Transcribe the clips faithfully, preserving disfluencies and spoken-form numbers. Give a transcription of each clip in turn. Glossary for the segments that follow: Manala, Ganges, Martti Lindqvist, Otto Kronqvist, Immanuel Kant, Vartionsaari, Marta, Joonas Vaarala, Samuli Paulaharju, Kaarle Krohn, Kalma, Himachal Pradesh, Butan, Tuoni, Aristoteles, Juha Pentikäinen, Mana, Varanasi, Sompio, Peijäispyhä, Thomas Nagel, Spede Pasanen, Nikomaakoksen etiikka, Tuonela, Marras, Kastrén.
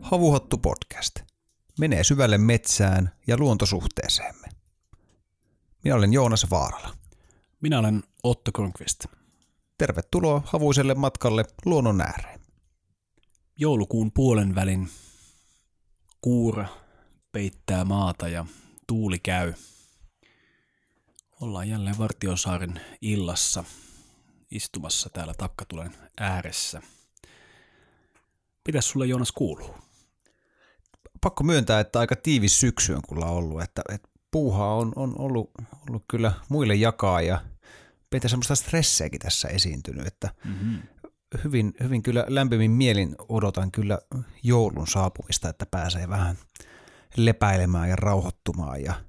Havuhattu podcast menee syvälle metsään ja luontosuhteeseemme. Minä olen Joonas Vaarala. Minä olen Otto Kronqvist. Tervetuloa havuiselle matkalle luonnon ääreen. Joulukuun puolen välin kuura peittää maata ja tuuli käy. Ollaan jälleen Vartionsaaren illassa istumassa täällä takkatulen ääressä. Mitäs sulle, Joonas, kuuluu? Pakko myöntää, että aika tiivis syksy on kyllä ollut, että, että puuhaa on, on ollut, ollut kyllä muille jakaa ja pitää semmoista stressejäkin tässä esiintynyt, että mm-hmm. hyvin, hyvin kyllä lämpimin mielin odotan kyllä joulun saapumista, että pääsee vähän lepäilemään ja rauhoittumaan ja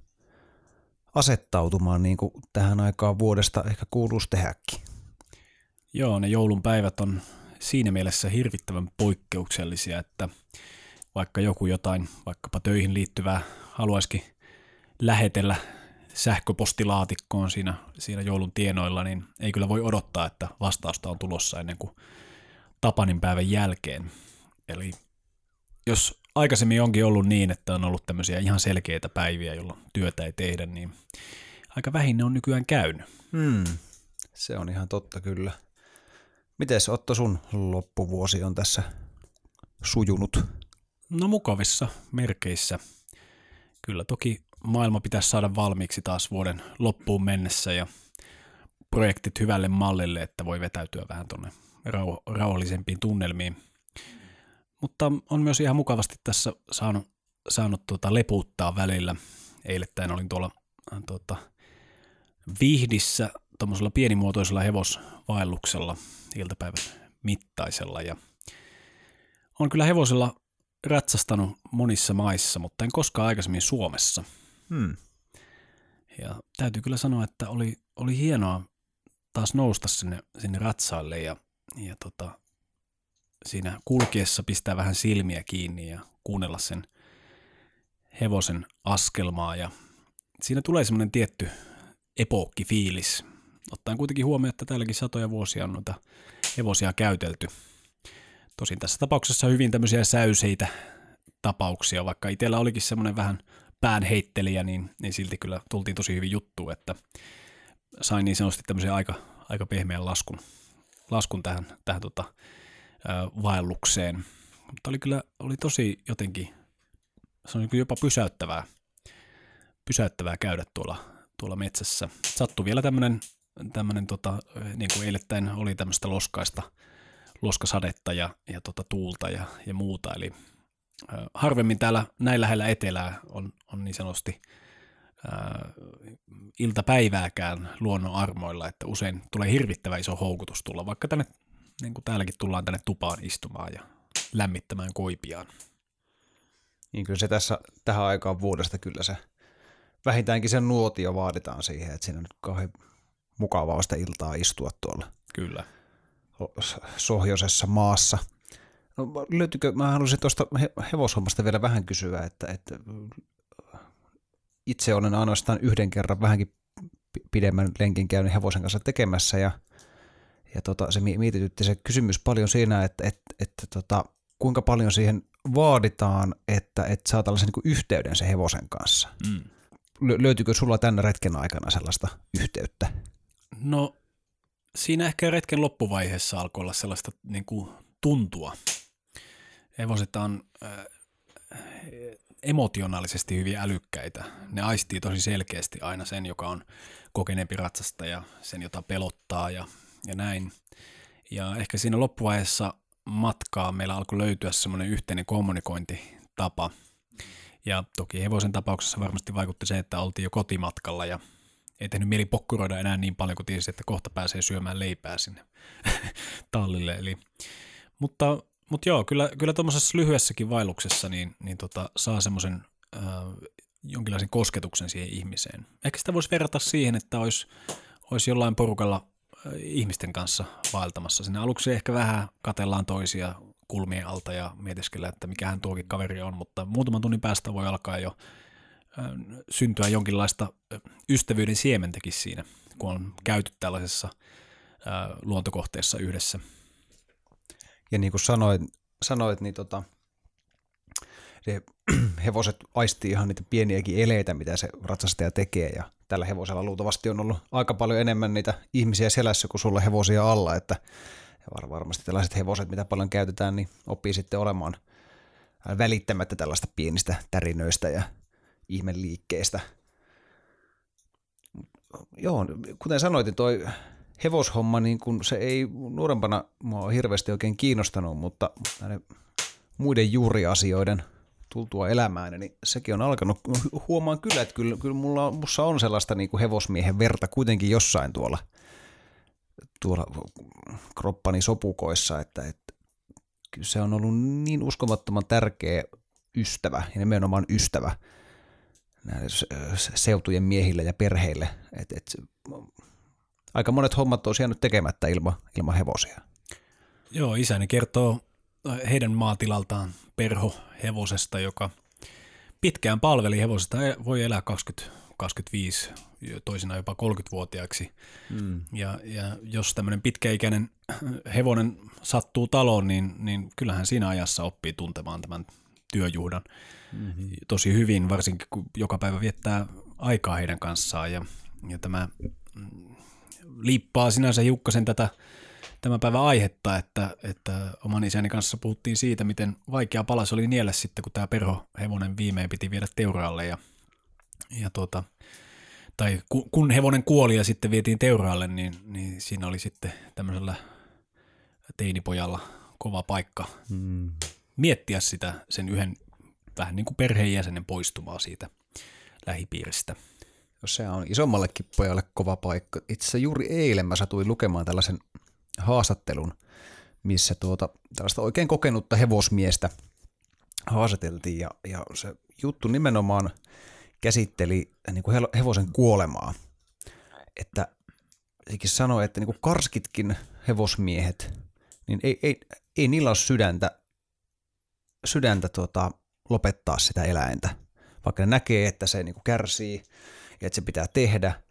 asettautumaan niin kuin tähän aikaan vuodesta ehkä kuuluisi tehdäkin. Joo, ne joulun päivät on siinä mielessä hirvittävän poikkeuksellisia, että vaikka joku jotain, vaikkapa töihin liittyvää, haluaisikin lähetellä sähköpostilaatikkoon siinä, siinä joulun tienoilla, niin ei kyllä voi odottaa, että vastausta on tulossa ennen kuin Tapanin päivän jälkeen. Eli jos aikaisemmin onkin ollut niin, että on ollut tämmöisiä ihan selkeitä päiviä, jolloin työtä ei tehdä, niin aika vähin ne on nykyään käynyt. Hmm. Se on ihan totta kyllä. Mites Otto, sun loppuvuosi on tässä sujunut? No mukavissa merkeissä. Kyllä toki maailma pitäisi saada valmiiksi taas vuoden loppuun mennessä ja projektit hyvälle mallille, että voi vetäytyä vähän tuonne rauh- rauhallisempiin tunnelmiin. Mutta on myös ihan mukavasti tässä saanut, saanut tuota lepuuttaa välillä. Eilettäin olin tuolla tuota, Vihdissä tuommoisella pienimuotoisella hevosvaelluksella iltapäivän mittaisella ja on kyllä hevosella ratsastanut monissa maissa, mutta en koskaan aikaisemmin Suomessa. Hmm. Ja täytyy kyllä sanoa, että oli, oli hienoa taas nousta sinne, sinne ratsaille ja, ja tota, siinä kulkiessa pistää vähän silmiä kiinni ja kuunnella sen hevosen askelmaa. Ja siinä tulee semmoinen tietty epookkifiilis. Ottaen kuitenkin huomioon, että täälläkin satoja vuosia on noita hevosia käytelty. Tosin tässä tapauksessa hyvin tämmöisiä säyseitä tapauksia, vaikka itsellä olikin semmoinen vähän päänheittelijä, niin, niin silti kyllä tultiin tosi hyvin juttuun, että sain niin sanotusti tämmöisen aika, aika pehmeän laskun, laskun tähän, tähän tota, ö, vaellukseen. Mutta oli kyllä oli tosi jotenkin, sanoin jopa pysäyttävää, pysäyttävää käydä tuolla, tuolla metsässä. Sattui vielä tämmöinen, tämmöinen tota, niin kuin eilettäin oli tämmöistä loskaista, loskasadetta ja, ja tota, tuulta ja, ja muuta, eli ä, harvemmin täällä näin lähellä etelää on, on niin sanotusti ä, iltapäivääkään luonnon armoilla, että usein tulee hirvittävä iso houkutus tulla, vaikka tänne, niin kuin täälläkin tullaan tänne tupaan istumaan ja lämmittämään koipiaan. Niin kyllä se tässä, tähän aikaan vuodesta kyllä se, vähintäänkin sen nuotio vaaditaan siihen, että siinä on nyt kauhean mukavaa sitä iltaa istua tuolla. Kyllä. Sohjoisessa maassa. No, löytyykö, mä haluaisin tuosta hevoshommasta vielä vähän kysyä, että, että itse olen ainoastaan yhden kerran vähänkin pidemmän lenkin käynyt hevosen kanssa tekemässä ja, ja tota, se mietitytti se kysymys paljon siinä, että, että, että tota, kuinka paljon siihen vaaditaan, että, että saa tällaisen niin kuin yhteyden sen hevosen kanssa. Mm. Löytyykö sulla tämän retken aikana sellaista yhteyttä? No siinä ehkä retken loppuvaiheessa alkoi olla sellaista niin kuin tuntua. Hevoset on äh, emotionaalisesti hyvin älykkäitä. Ne aistii tosi selkeästi aina sen, joka on kokeneempi ratsastaja, sen, jota pelottaa ja, ja näin. Ja ehkä siinä loppuvaiheessa matkaa meillä alkoi löytyä semmoinen yhteinen kommunikointitapa. Ja toki hevosen tapauksessa varmasti vaikutti se, että oltiin jo kotimatkalla ja ei tehnyt mieli pokkuroida enää niin paljon kuin tiesi, että kohta pääsee syömään leipää sinne tallille. Eli, mutta Mutta joo, kyllä, kyllä tuommoisessa lyhyessäkin vaelluksessa niin, niin tota, saa semmoisen äh, jonkinlaisen kosketuksen siihen ihmiseen. Ehkä sitä voisi verrata siihen, että olisi, olisi jollain porukalla äh, ihmisten kanssa vaeltamassa. Siinä aluksi ehkä vähän katellaan toisia kulmien alta ja mietiskellä, että mikähän tuokin kaveri on, mutta muutaman tunnin päästä voi alkaa jo äh, syntyä jonkinlaista ystävyyden siementäkin siinä, kun on käyty tällaisessa äh, luontokohteessa yhdessä. Ja niin kuin sanoit, sanoit niin tota, se hevoset aistii ihan niitä pieniäkin eleitä, mitä se ratsastaja tekee. Ja tällä hevosella luultavasti on ollut aika paljon enemmän niitä ihmisiä selässä kuin sulla hevosia alla. Että varmasti tällaiset hevoset, mitä paljon käytetään, niin oppii sitten olemaan välittämättä tällaista pienistä tärinöistä ja ihmeliikkeistä. Joo, kuten sanoitin, toi hevoshomma, niin kun se ei nuorempana mua ole hirveästi oikein kiinnostanut, mutta muiden juuriasioiden tultua elämään, niin sekin on alkanut. Huomaan kyllä, että kyllä, kyllä mulla, mussa on sellaista niin kuin hevosmiehen verta kuitenkin jossain tuolla, tuolla kroppani sopukoissa, että, että kyllä se on ollut niin uskomattoman tärkeä ystävä ja nimenomaan ystävä näille seutujen miehille ja perheille, että, että aika monet hommat on jäänyt tekemättä ilman ilma hevosia. Joo, isäni kertoo heidän maatilaltaan perhohevosesta, joka pitkään palveli hevosesta. Voi elää kaksikymmentä kaksikymmentäviisi, toisinaan jopa kolmekymmentävuotiaaksi. Mm. Ja, ja jos tämmöinen pitkäikäinen hevonen sattuu taloon, niin, niin kyllähän siinä ajassa oppii tuntemaan tämän työjuhdan mm-hmm. tosi hyvin, varsinkin kun joka päivä viettää aikaa heidän kanssaan. Ja, ja tämä liippaa sinänsä hiukkasen tätä tämän päivän aihetta, että, että oman isäni kanssa puhuttiin siitä, miten vaikea palas oli niellä sitten, kun tämä perhohevonen viimein piti viedä teuraalle. Ja, ja tuota, tai kun, kun hevonen kuoli ja sitten vietiin teuraalle, niin, niin siinä oli sitten tämmöisellä teinipojalla kova paikka mm. miettiä sitä sen yhden vähän niin kuin perheenjäsenen poistumaa siitä lähipiiristä. Se on isommallekin pojalle kova paikka. Itse asiassa juuri eilen mä satuin lukemaan tällaisen haastattelun, missä tuota, tällaista oikein kokenutta hevosmiestä haastateltiin, ja, ja se juttu nimenomaan käsitteli niin kuin hevosen kuolemaa. Että sekin sanoi, että niin kuin karskitkin hevosmiehet, niin ei, ei, ei niillä ole sydäntä, sydäntä tuota, lopettaa sitä eläintä, vaikka ne näkee, että se niin kuin kärsii, ja että se pitää tehdä,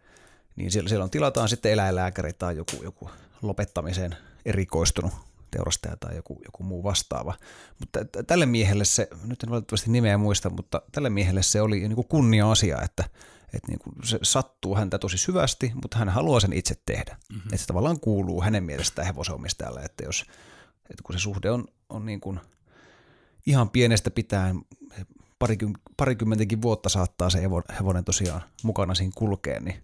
niin silloin tilataan sitten eläinlääkäri tai joku, joku lopettamiseen erikoistunut teurastaja tai joku, joku muu vastaava. Mutta tälle miehelle se, nyt en valitettavasti nimeä muista, mutta tälle miehelle se oli niin kuin kunnia-asia, että, että niin kuin se sattuu häntä tosi syvästi, mutta hän haluaa sen itse tehdä. Mm-hmm. Että se tavallaan kuuluu hänen mielestään hevosenomistajalle, että, jos, että kun se suhde on, on niin kuin ihan pienestä pitäen, parikymmentäkin vuotta saattaa se hevonen tosiaan mukana siinä kulkeen, niin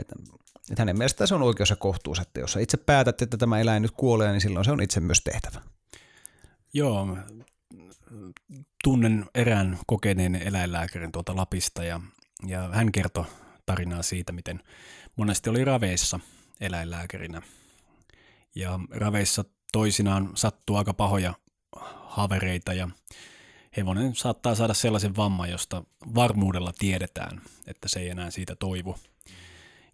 että, että hänen mielestään se on oikeus ja kohtuus, että jos sä itse päätät, että tämä eläin nyt kuolee, niin silloin se on itse myös tehtävä. Joo, tunnen erään kokeneen eläinlääkärin tuolta Lapista, ja, ja hän kertoi tarinaa siitä, miten monesti oli raveissa eläinlääkärinä, ja raveissa toisinaan sattuu aika pahoja havereita, ja hevonen saattaa saada sellaisen vamman, josta varmuudella tiedetään, että se ei enää siitä toivu.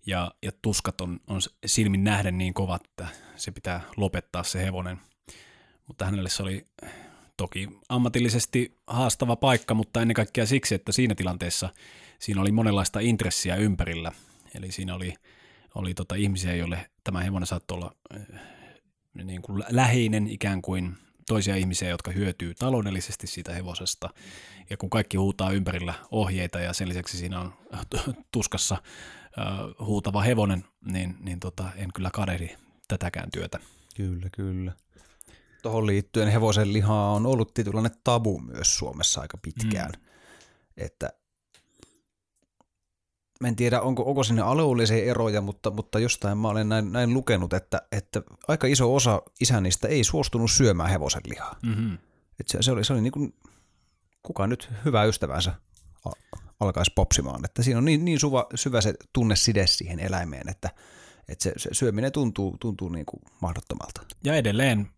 Ja, ja tuskat on, on silmin nähden niin kovat, että se pitää lopettaa se hevonen. Mutta hänelle se oli toki ammatillisesti haastava paikka, mutta ennen kaikkea siksi, että siinä tilanteessa siinä oli monenlaista intressiä ympärillä. Eli siinä oli, oli tota ihmisiä, joille tämä hevonen saattoi olla niin kuin läheinen ikään kuin, toisia ihmisiä, jotka hyötyy taloudellisesti siitä hevosesta, ja kun kaikki huutaa ympärillä ohjeita ja sen lisäksi siinä on tuskassa uh, huutava hevonen, niin, niin tota, en kyllä kadehdi tätäkään työtä. Kyllä, kyllä. Tuohon liittyen hevosen lihaa on ollut tietynlainen tabu myös Suomessa aika pitkään, mm. että mä en tiedä, onko, onko sinne alueellisia eroja, mutta, mutta jostain mä olen näin, näin lukenut, että, että aika iso osa isänistä ei suostunut syömään hevosen lihaa. Mm-hmm. Et se, se oli, se oli niin kuin, kuka nyt hyvä ystävänsä alkaisi popsimaan. Että siinä on niin, niin suva, syvä se tunneside siihen eläimeen, että, että se, se syöminen tuntuu, tuntuu niin kuin mahdottomalta. Ja edelleen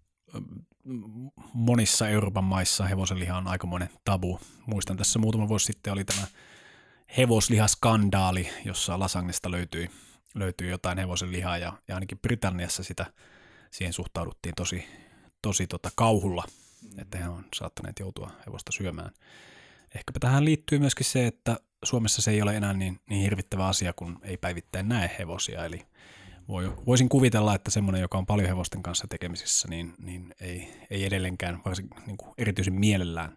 monissa Euroopan maissa hevosenliha on aikamoinen tabu. Muistan tässä muutama vuosi sitten oli tämä hevoslihaskandaali, jossa lasagnesta löytyi, löytyi jotain hevosenlihaa ja, ja ainakin Britanniassa sitä, siihen suhtauduttiin tosi, tosi tota kauhulla, että he on saattaneet joutua hevosta syömään. Ehkäpä tähän liittyy myöskin se, että Suomessa se ei ole enää niin, niin hirvittävä asia, kun ei päivittäin näe hevosia, eli voisin kuvitella, että semmoinen, joka on paljon hevosten kanssa tekemisissä, niin, niin ei, ei edelleenkään, varsin niin kuin erityisen mielellään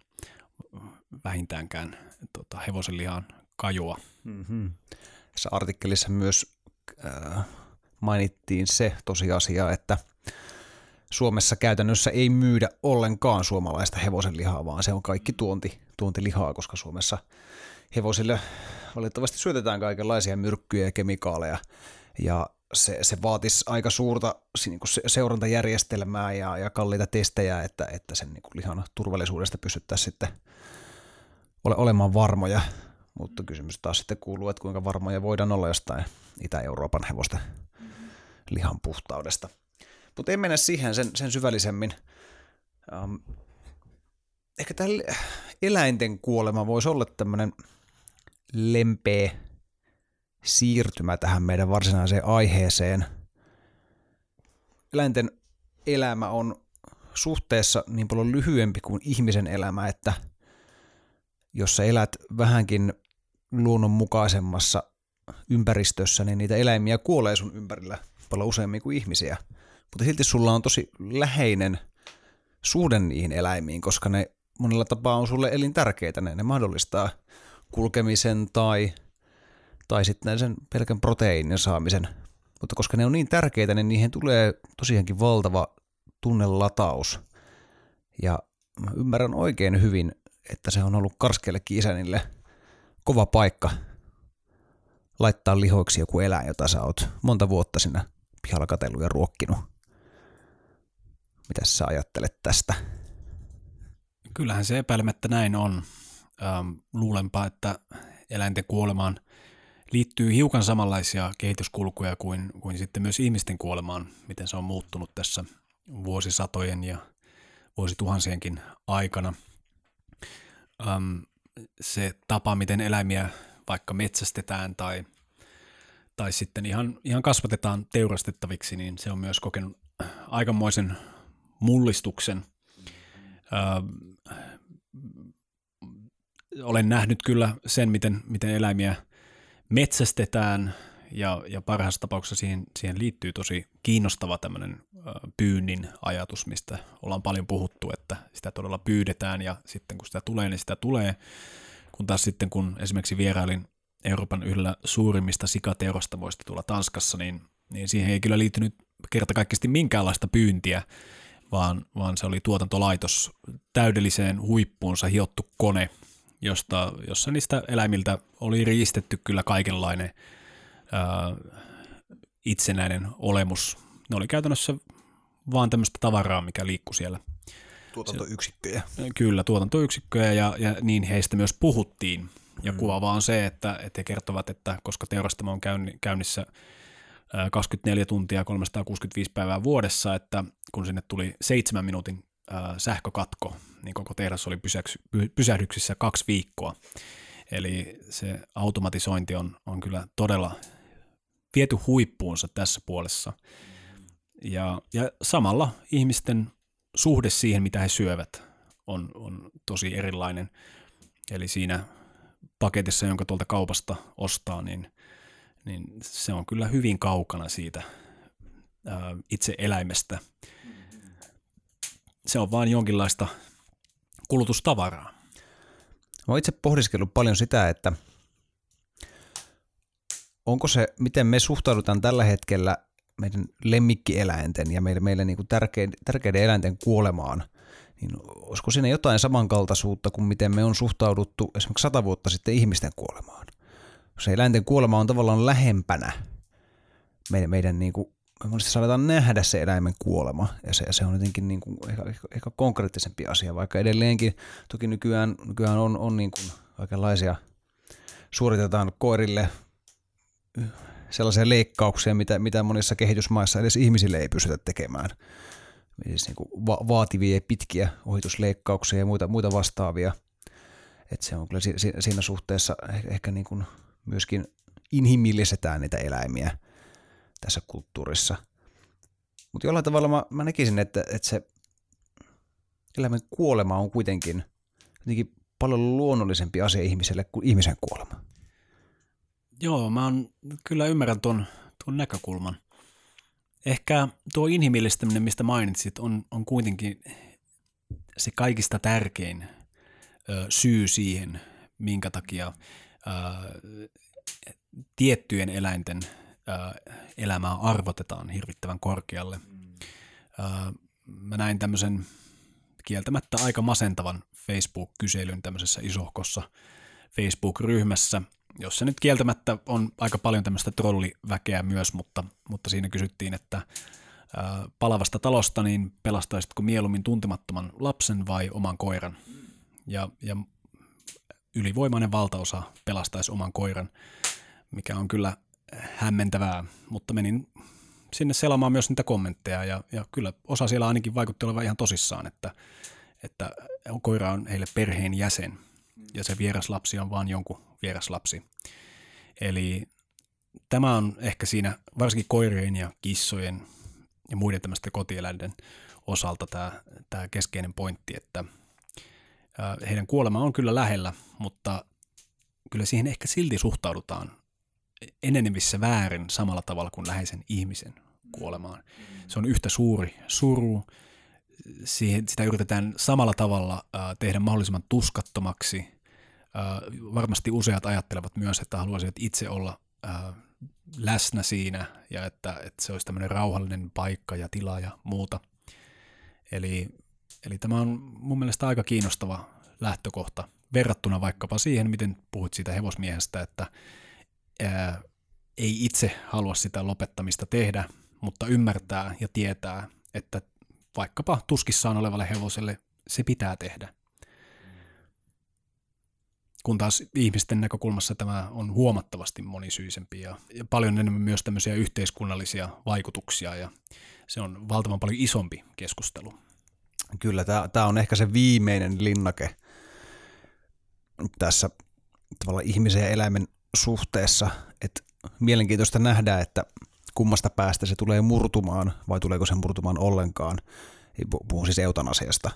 vähintäänkään tota, hevosenlihaan kajoa. Mm-hmm. Tässä artikkelissa myös äh, mainittiin se tosiasia, että Suomessa käytännössä ei myydä ollenkaan suomalaista hevosenlihaa, vaan se on kaikki tuonti, tuontilihaa, koska Suomessa hevosille valitettavasti syötetään kaikenlaisia myrkkyjä ja kemikaaleja, ja Se, se vaatisi aika suurta niin kuin seurantajärjestelmää ja, ja kalliita testejä, että, että sen niin kuin lihan turvallisuudesta pystyttäisiin sitten ole, olemaan varmoja. Mutta kysymys taas sitten kuuluu, että kuinka varmoja voidaan olla jostain Itä-Euroopan hevosten lihan puhtaudesta. Mutta en mennä siihen sen, sen syvällisemmin. Ähm, ehkä tällä eläinten kuolema voisi olla tämmöinen lempeä siirtymä tähän meidän varsinaiseen aiheeseen. Eläinten elämä on suhteessa niin paljon lyhyempi kuin ihmisen elämä, että jos sä elät vähänkin luonnonmukaisemmassa ympäristössä, niin niitä eläimiä kuolee sun ympärillä paljon useammin kuin ihmisiä. Mutta silti sulla on tosi läheinen suhde niihin eläimiin, koska ne monella tapaa on sulle elintärkeitä. Ne, ne mahdollistaa kulkemisen tai tai sitten sen pelkän proteiinin saamisen. Mutta koska ne on niin tärkeitä, niin niihin tulee tosiaankin valtava tunnelataus. Ja ymmärrän oikein hyvin, että se on ollut karskeellekin isänille kova paikka laittaa lihoiksi joku eläin, jota sä oot monta vuotta sinä pihalla katellut ja ruokkinut. Mitäs sä ajattelet tästä? Kyllähän se epäilemättä näin on. Ähm, luulenpa, että eläinten kuolemaan liittyy hiukan samanlaisia kehityskulkuja kuin, kuin sitten myös ihmisten kuolemaan, miten se on muuttunut tässä vuosisatojen ja vuosituhansienkin aikana. Öm, se tapa, miten eläimiä vaikka metsästetään tai, tai sitten ihan, ihan kasvatetaan teurastettaviksi, niin se on myös kokenut aikamoisen mullistuksen. Öm, olen nähnyt kyllä sen, miten, miten eläimiä metsästetään ja, ja parhaassa tapauksessa siihen, siihen liittyy tosi kiinnostava tämmöinen pyynnin ajatus, mistä ollaan paljon puhuttu, että sitä todella pyydetään ja sitten kun sitä tulee, niin sitä tulee. Kun taas sitten kun esimerkiksi vierailin Euroopan yhdellä suurimmista sikateurastamoista tuolla Tanskassa, niin, niin siihen ei kyllä liittynyt kertakaikkisesti minkäänlaista pyyntiä, vaan, vaan se oli tuotantolaitos, täydelliseen huippuunsa hiottu kone, josta, jossa niistä eläimiltä oli riistetty kyllä kaikenlainen ää, itsenäinen olemus. Ne oli käytännössä vaan tämmöistä tavaraa, mikä liikkui siellä. Tuotantoyksikköjä. Kyllä, tuotantoyksikköjä ja, ja niin heistä myös puhuttiin. Ja hmm. kuvaavaa on se, että, että he kertovat, että koska teurastamo on käynnissä ää, kaksikymmentäneljä tuntia kolmesataakuusikymmentäviisi päivää vuodessa, että kun sinne tuli seitsemän minuutin sähkökatko, niin koko tehdas oli pysähdyksissä kaksi viikkoa. Eli se automatisointi on, on kyllä todella viety huippuunsa tässä puolessa. Ja, ja samalla ihmisten suhde siihen, mitä he syövät, on, on tosi erilainen. Eli siinä paketissa, jonka tuolta kaupasta ostaa, niin, niin se on kyllä hyvin kaukana siitä ää, itse eläimestä. Se on vain jonkinlaista kulutustavaraa. Mä itse pohdiskellut paljon sitä, että onko se, miten me suhtaudutaan tällä hetkellä meidän lemmikkieläinten ja meidän, meidän niin kuin tärkeiden, tärkeiden eläinten kuolemaan, niin olisiko siinä jotain samankaltaisuutta kuin miten me on suhtauduttu esimerkiksi sata vuotta sitten ihmisten kuolemaan. Se eläinten kuolema on tavallaan lähempänä meidän, meidän niin kuin me monesti saadaan nähdä se eläimen kuolema, ja se, se on jotenkin niin kuin ehkä, ehkä konkreettisempi asia, vaikka edelleenkin toki nykyään, nykyään on, on niin kuin kaikenlaisia, suoritetaan koirille sellaisia leikkauksia, mitä, mitä monissa kehitysmaissa edes ihmisille ei pystytä tekemään. siis niin kuin va- vaativia ja pitkiä ohitusleikkauksia ja muita, muita vastaavia. Et se on kyllä si- siinä suhteessa ehkä niin kuin myöskin inhimillisetään niitä eläimiä tässä kulttuurissa. Mutta jollain tavalla mä, mä näkisin, että, että se eläimen kuolema on kuitenkin jotenkin paljon luonnollisempi asia ihmiselle kuin ihmisen kuolema. Joo, mä on, kyllä ymmärrän tuon, tuon näkökulman. Ehkä tuo inhimillistäminen, mistä mainitsit, on, on kuitenkin se kaikista tärkein ö, syy siihen, minkä takia ö, tiettyjen eläinten ö, elämää arvotetaan hirvittävän korkealle. Ö, mä näin tämmöisen kieltämättä aika masentavan Facebook-kyselyn tämmöisessä isohkossa Facebook-ryhmässä, jossa nyt kieltämättä on aika paljon tämmöistä trolliväkeä myös, mutta, mutta siinä kysyttiin, että ää, palavasta talosta, niin pelastaisitko mieluummin tuntemattoman lapsen vai oman koiran? Ja, ja ylivoimainen valtaosa pelastaisi oman koiran, mikä on kyllä hämmentävää, mutta menin sinne selaamaan myös niitä kommentteja, ja, ja kyllä osa siellä ainakin vaikutti olevan ihan tosissaan, että, että koira on heille perheen jäsen, ja se vieras lapsi on vaan jonkun vieras lapsi. Eli tämä on ehkä siinä varsinkin koirien ja kissojen ja muiden tämmöisten kotieläinten osalta tämä, tämä keskeinen pointti, että heidän kuolema on kyllä lähellä, mutta kyllä siihen ehkä silti suhtaudutaan enenevissä väärin samalla tavalla kuin läheisen ihmisen kuolemaan. Se on yhtä suuri suru. Siihen, sitä yritetään samalla tavalla äh, tehdä mahdollisimman tuskattomaksi. Äh, varmasti useat ajattelevat myös, että haluaisivat itse olla äh, läsnä siinä ja että, että se olisi tämmöinen rauhallinen paikka ja tila ja muuta. Eli, eli tämä on mun mielestä aika kiinnostava lähtökohta verrattuna vaikkapa siihen, miten puhut siitä hevosmiehestä, että äh, ei itse halua sitä lopettamista tehdä, mutta ymmärtää ja tietää, että vaikkapa tuskissaan olevalle hevoselle se pitää tehdä. Kun taas ihmisten näkökulmassa tämä on huomattavasti monisyisempi ja paljon enemmän myös tämmöisiä yhteiskunnallisia vaikutuksia ja se on valtavan paljon isompi keskustelu. Kyllä, tämä on ehkä se viimeinen linnake tässä tavallaan ihmisen ja eläimen suhteessa, että mielenkiintoista nähdä, että kummasta päästä se tulee murtumaan vai tuleeko se murtumaan ollenkaan. Puhun siis eutanasiasta.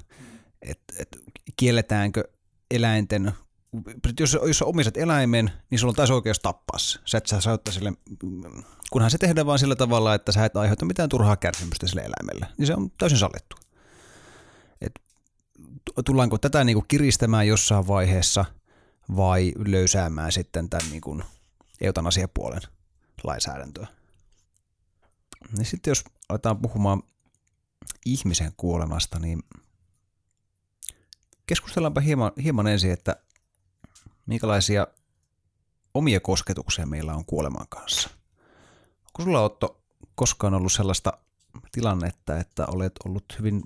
Et, et, kielletäänkö eläinten, jos, jos omistat eläimen, niin sulla on taisi oikeus tappaa se. Sä et sä saattaa sille, kunhan se tehdään vaan sillä tavalla, että sä et aiheuta mitään turhaa kärsimystä sille eläimelle, niin se on täysin sallittu. Et, tullaanko tätä niinku kiristämään jossain vaiheessa vai löysäämään sitten tämän niinku eutanasiapuolen lainsäädäntöä? Niin sitten jos aletaan puhumaan ihmisen kuolemasta, niin keskustellaanpa hieman, hieman ensin, että minkälaisia omia kosketuksia meillä on kuoleman kanssa. Onko sulla, Otto, koskaan ollut sellaista tilannetta, että olet ollut hyvin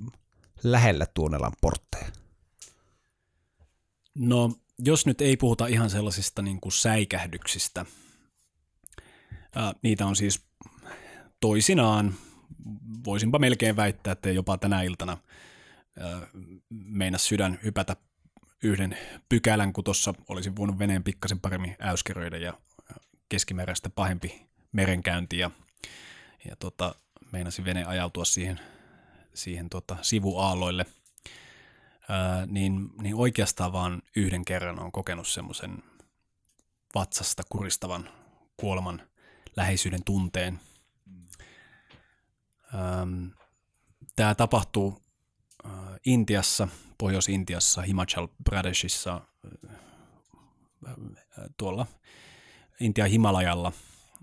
lähellä Tuonelan portteja? No, jos nyt ei puhuta ihan sellaisista niin kuin säikähdyksistä, äh, niitä on siis toisinaan, voisinpa melkein väittää, että jopa tänä iltana meinas sydän hypätä yhden pykälän, kun tuossa olisin voinut veneen pikkasen paremmin äyskäröidä ja keskimääräistä pahempi merenkäynti ja, ja tota, meinasin vene ajautua siihen, siihen tota sivuaalloille, Ää, niin, niin oikeastaan vaan yhden kerran olen kokenut semmoisen vatsasta kuristavan kuoleman läheisyyden tunteen. Tämä tapahtuu Intiassa, Pohjois-Intiassa, Himachal Pradeshissa, tuolla Intian Himalajalla,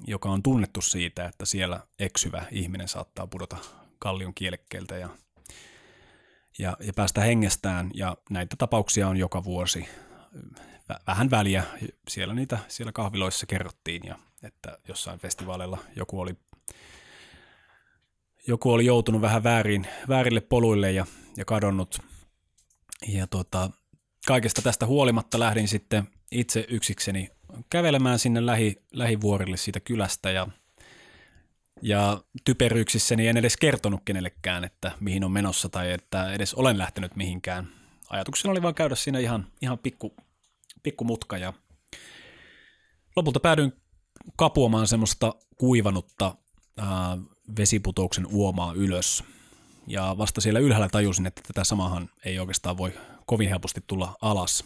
joka on tunnettu siitä, että siellä eksyvä ihminen saattaa pudota kallion kielekkeeltä ja, ja, ja päästä hengestään. Ja näitä tapauksia on joka vuosi vähän väliä. Siellä niitä siellä kahviloissa kerrottiin, ja, että jossain festivaaleilla joku oli Joku oli joutunut vähän väärin, väärille poluille ja, ja kadonnut. Ja tuota, kaikesta tästä huolimatta lähdin sitten itse yksikseni kävelemään sinne lähi, lähivuorille siitä kylästä. Ja Ja typeryyksissäni en edes kertonut kenellekään, että mihin on menossa tai että edes olen lähtenyt mihinkään. Ajatuksena oli vaan käydä siinä ihan, ihan pikku, pikku mutka ja lopulta päädyin kapuamaan semmoista kuivanutta ää, vesiputouksen uomaa ylös. Ja vasta siellä ylhäällä tajusin, että tätä samahan ei oikeastaan voi kovin helposti tulla alas.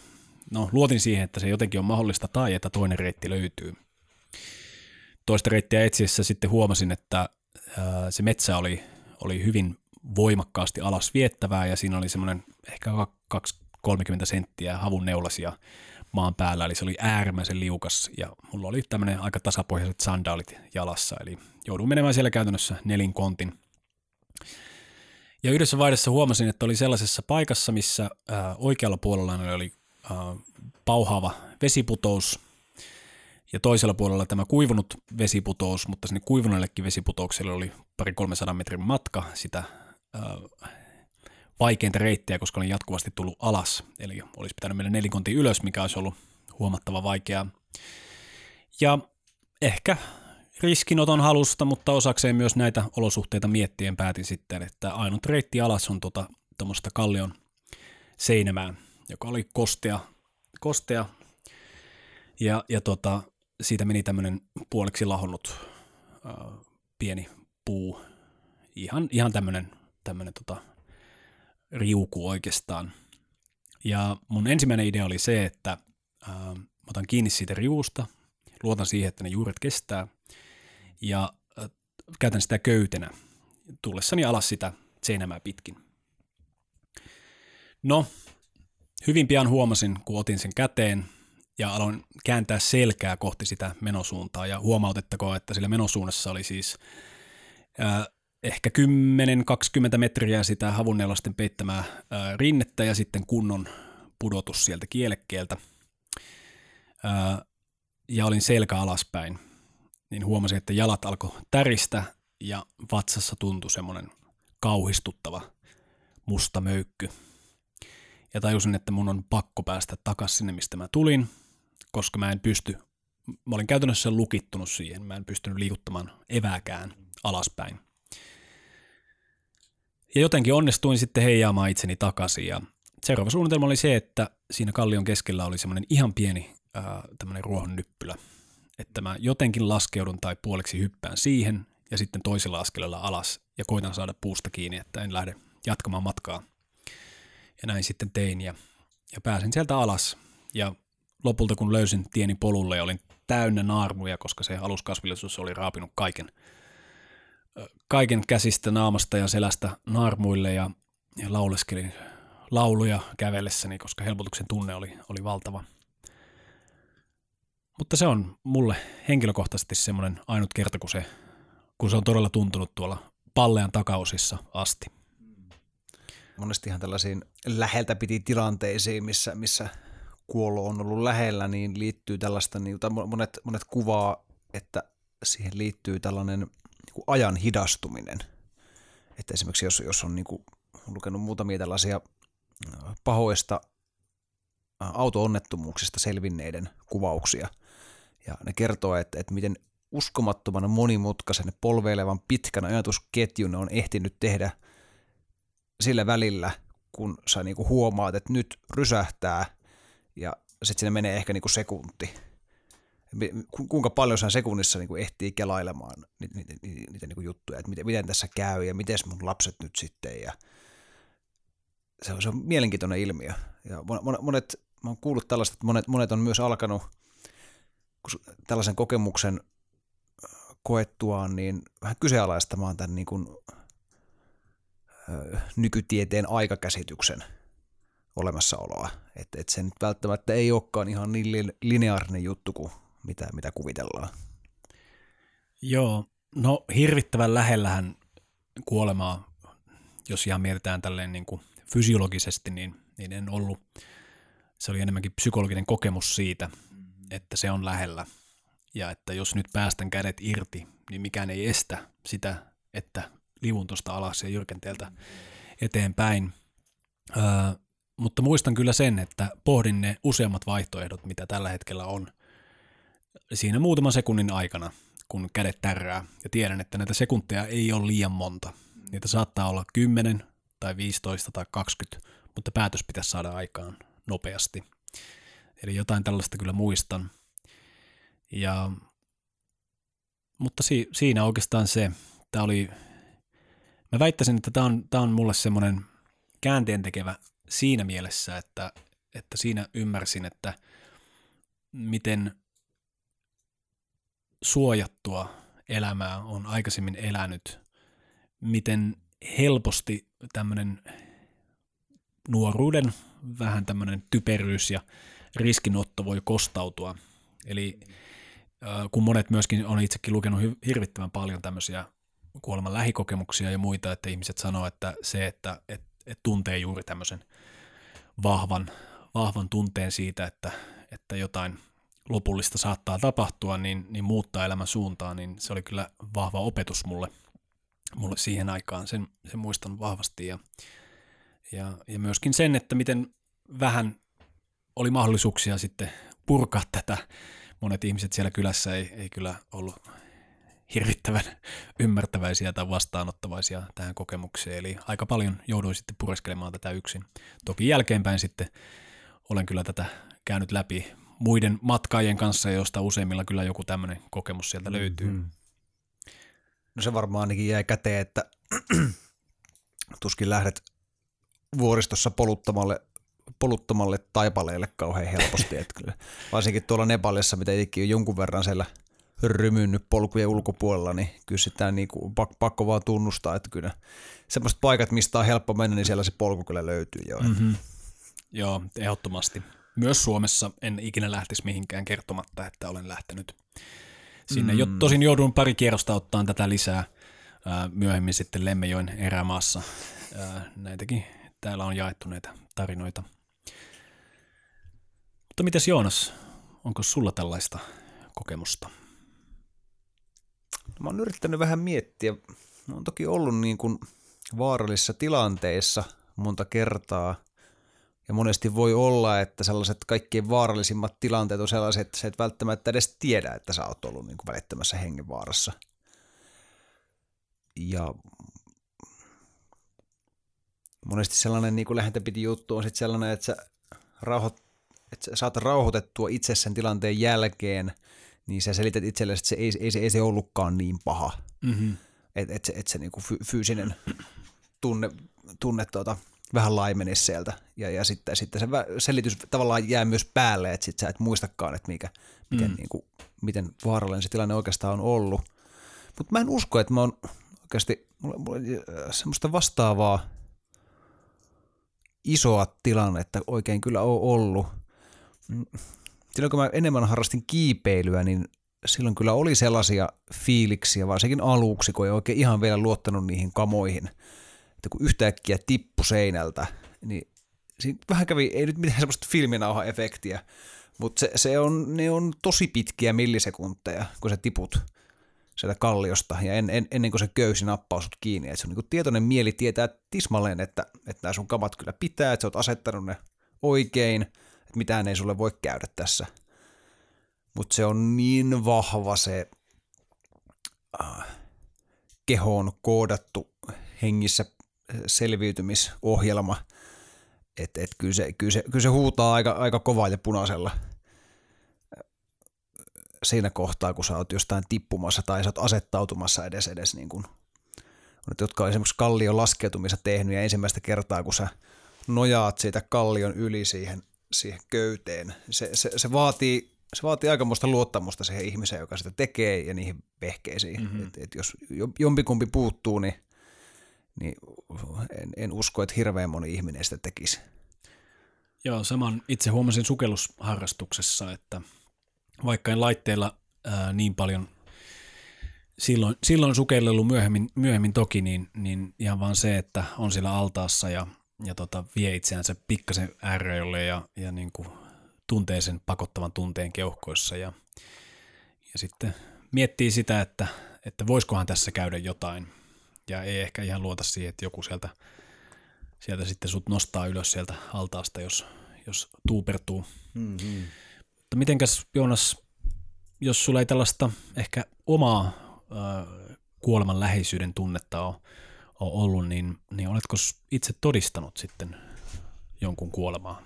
No, luotin siihen, että se jotenkin on mahdollista tai että toinen reitti löytyy. Toista reittiä etsiessä sitten huomasin, että ää, se metsä oli, oli hyvin voimakkaasti alas viettävää ja siinä oli semmoinen ehkä kaksikymmentä kolmekymmentä senttiä havun neulasia maan päällä, eli se oli äärimmäisen liukas ja mulla oli tämmöinen aika tasapohjaiset sandaalit jalassa, eli jouduin menemään siellä käytännössä nelinkontin. Ja yhdessä vaiheessa huomasin, että oli sellaisessa paikassa, missä ää, oikealla puolella oli ää, pauhaava vesiputous ja toisella puolella tämä kuivunut vesiputous, mutta sinne kuivunellekin vesiputoukselle oli pari kolmesataa metrin matka sitä ää, vaikeinta reittiä, koska olin jatkuvasti tullut alas. Eli olisi pitänyt mennä nelikontin ylös, mikä olisi ollut huomattava vaikeaa. Ja ehkä riskinoton halusta, mutta osakseen myös näitä olosuhteita miettien päätin sitten, että ainut reitti alas on tuota tuommoista kallion seinämään, joka oli kostea. kostea. Ja, ja tota, siitä meni tämmöinen puoliksi lahonnut äh, pieni puu, ihan, ihan tämmöinen, tämmöinen tota, riuku oikeastaan. Ja mun ensimmäinen idea oli se, että äh, otan kiinni siitä riuusta, luotan siihen, että ne juuret kestää ja äh, käytän sitä köytenä tullessani alas sitä seinämää pitkin. No, hyvin pian huomasin, kun otin sen käteen, ja aloin kääntää selkää kohti sitä menosuuntaa, ja huomautettakoon, että sillä menosuunnassa oli siis äh, ehkä kymmenen kaksikymmentä metriä sitä havunneulasten peittämää äh, rinnettä, ja sitten kunnon pudotus sieltä kielekkeeltä, äh, ja olin selkä alaspäin, niin huomasin, että jalat alkoi täristä, ja vatsassa tuntui semmoinen kauhistuttava musta möykky, ja tajusin, että mun on pakko päästä takaisin sinne, mistä mä tulin, koska mä en pysty, mä olin käytännössä lukittunut siihen, mä en pystynyt liikuttamaan evääkään alaspäin. Ja jotenkin onnistuin sitten heijaamaan itseni takaisin, ja seuraava suunnitelma oli se, että siinä kallion keskellä oli semmoinen ihan pieni äh, tämmöinen ruohonnyppylä, että mä jotenkin laskeudun tai puoliksi hyppään siihen, ja sitten toisella askelella alas, ja koitan saada puusta kiinni, että en lähde jatkamaan matkaa. Ja näin sitten tein, ja, ja pääsin sieltä alas, ja lopulta kun löysin tieni polulle ja olin täynnä naarmuja, koska se aluskasvillisuus oli raapinut kaiken, kaiken käsistä, naamasta ja selästä naarmuille ja, ja lauleskelin lauluja kävellessäni, koska helpotuksen tunne oli, oli valtava. Mutta se on mulle henkilökohtaisesti semmoinen ainut kerta, kun se, kun se on todella tuntunut tuolla pallean takaosissa asti. Monestihan tällaisiin läheltä piti tilanteisiin, missä, missä kuollo on ollut lähellä, niin liittyy tällaista, niin monet, monet kuvaa, että siihen liittyy tällainen niin ajan hidastuminen. Että esimerkiksi jos, jos on niin kuin, lukenut muutamia tällaisia pahoista auto-onnettomuuksista selvinneiden kuvauksia, ja ne kertoo, että, että miten uskomattoman monimutkaisen polveilevan pitkän ajatusketjun on ehtinyt tehdä sillä välillä, kun sä niinku huomaat, että nyt rysähtää ja sitten siinä menee ehkä niinku sekunti. Kuinka paljon sen sekunnissa niinku ehtii kelailemaan niitä, niitä, niitä niinku juttuja, että miten, miten tässä käy ja miten mun lapset nyt sitten. Ja se, on, se on mielenkiintoinen ilmiö. Ja monet, mä oon kuullut tällaista, että monet, monet on myös alkanut tällaisen kokemuksen koettuaan niin vähän kyseenalaistamaan tämän niin kuin nykytieteen aikakäsityksen olemassaoloa. Että et se nyt välttämättä ei olekaan ihan niin lineaarinen juttu kuin mitä, mitä kuvitellaan. Joo, no hirvittävän lähellähän kuolemaa, jos ihan mietitään tälleen niin kuin fysiologisesti, niin, niin en ollut. Se oli enemmänkin psykologinen kokemus siitä, että se on lähellä. Ja että jos nyt päästän kädet irti, niin mikään ei estä sitä, että livun tuosta alas ja jyrkänteeltä eteenpäin. Öö, mutta muistan kyllä sen, että pohdin ne useammat vaihtoehdot, mitä tällä hetkellä on siinä muutaman sekunnin aikana, kun kädet tärrää, ja tiedän, että näitä sekunteja ei ole liian monta. Niitä saattaa olla kymmenen tai viisitoista tai kaksikymmentä, mutta päätös pitäisi saada aikaan nopeasti. Eli jotain tällaista kyllä muistan. Ja, mutta si, siinä oikeastaan se, tämä oli, mä väittäisin, että tämä on, tämä on mulle semmoinen käänteentekevä siinä mielessä, että, että siinä ymmärsin, että miten suojattua elämää on aikaisemmin elänyt, miten helposti tämmöinen nuoruuden vähän tämmöinen typeryys ja riskinotto voi kostautua. Eli kun monet myöskin on itsekin lukenut hirvittävän paljon tämmöisiä kuoleman lähikokemuksia ja muita, että ihmiset sanoo, että se, että et, et tuntee juuri tämmöisen vahvan, vahvan tunteen siitä, että, että jotain lopullista saattaa tapahtua, niin, niin muuttaa elämän suuntaa, niin se oli kyllä vahva opetus mulle, mulle siihen aikaan. Sen, sen muistan vahvasti ja, ja, ja myöskin sen, että miten vähän oli mahdollisuuksia sitten purkaa tätä. Monet ihmiset siellä kylässä ei, ei kyllä ollut hirvittävän ymmärtäväisiä tai vastaanottavaisia tähän kokemukseen, eli aika paljon jouduin sitten pureskelemaan tätä yksin. Toki jälkeenpäin sitten olen kyllä tätä käynyt läpi muiden matkaajien kanssa, joista useimmilla kyllä joku tämmöinen kokemus sieltä löytyy. Mm-hmm. No se varmaan ainakin jäi käteen, että tuskin lähdet vuoristossa poluttamalle poluttomalle taipaleelle kauhean helposti. Että kyllä, varsinkin tuolla Nepalissa, mitä itsekin on jonkun verran siellä rymynnyt polkujen ulkopuolella, niin kyllä sitä niin kuin pakko vaan tunnustaa, että kyllä semmoiset paikat, mistä on helppo mennä, niin siellä se polku kyllä löytyy jo. Mm-hmm. Joo, ehdottomasti. Myös Suomessa en ikinä lähtisi mihinkään kertomatta, että olen lähtenyt sinne. Mm. Tosin joudun pari kierrosta ottaan tätä lisää myöhemmin sitten Lemmenjoen erämaassa. Näitäkin täällä on jaettu näitä tarinoita. Mutta mitäs Joonas, onko sulla tällaista kokemusta? Mä oon yrittänyt vähän miettiä. Mä oon toki ollut niin kuin vaarallisissa tilanteissa monta kertaa. Ja monesti voi olla, että sellaiset kaikkein vaarallisimmat tilanteet on sellaiset, että sä et välttämättä edes tiedä, että sä oot ollut niin kuin välittömässä hengenvaarassa. Ja monesti sellainen niin kuin lähentä piti juttu on sitten sellainen, että sä, rauhoit, että sä saat rauhoitettua itse sen tilanteen jälkeen, niin sä selität itsellesi, että se ei, ei, se, ei se ollutkaan niin paha. Mm-hmm. Että et se, et se niin kuin fyysinen tunne, tunne tuota, vähän laimenisi sieltä ja, ja sitten, sitten se selitys tavallaan jää myös päälle, että sit sä et muistakaan, että mikä, miten, mm. niin kuin, miten vaarallinen se tilanne oikeastaan on ollut. Mutta mä en usko, että mä oon oikeasti mulla, mulla, semmoista vastaavaa isoa tilannetta oikein kyllä on ollut. Silloin kun mä enemmän harrastin kiipeilyä, niin silloin kyllä oli sellaisia fiiliksiä, varsinkin aluksi, kun ei oikein ihan vielä luottanut niihin kamoihin. Että kun yhtäkkiä tippui seinältä, niin vähän kävi, ei nyt mitään semmoista filminauha-efektiä, mutta se, se on, ne on tosi pitkiä millisekunteja, kun sä tiput sieltä kalliosta ja en, en, ennen kuin se köysi nappaa sut kiinni. Et sun niinku tietoinen mieli tietää tismalleen, että, että nämä sun kamat kyllä pitää, että sä oot asettanut ne oikein, että mitään ei sulle voi käydä tässä. Mutta se on niin vahva se äh, kehoon koodattu hengissä selviytymisohjelma, että et kyllä, se, kyllä, se, kyllä se huutaa aika, aika kovaa ja punaisella siinä kohtaa, kun sä oot jostain tippumassa tai sä oot asettautumassa edes, edes niin kuin, jotka on esimerkiksi kallion laskeutumissa tehnyt ja ensimmäistä kertaa, kun sä nojaat siitä kallion yli siihen, siihen köyteen, se, se, se vaatii Se vaatii aikamoista luottamusta siihen ihmiseen, joka sitä tekee ja niihin vehkeisiin. Mm-hmm. Et, et jos jompikumpi puuttuu, niin, niin en, en usko, että hirveän moni ihminen sitä tekisi. Joo, saman itse huomasin sukellusharrastuksessa, että vaikka en laitteilla ää, niin paljon silloin, silloin sukellellut myöhemmin, myöhemmin toki, niin, niin ihan vaan se, että on siellä altaassa ja, ja tota, vie itseänsä pikkasen ääröille ja, ja niin kuin tuntee sen pakottavan tunteen keuhkoissa ja, ja sitten miettii sitä, että, että voisikohan tässä käydä jotain ja ei ehkä ihan luota siihen, että joku sieltä, sieltä sitten sut nostaa ylös sieltä altaasta, jos, jos tuupertuu. Mm-hmm. Mutta mitenkäs Joonas, jos sulla ei tällaista ehkä omaa äh, kuoleman läheisyyden tunnetta ole, ole ollut, niin, niin oletko itse todistanut sitten jonkun kuolemaa?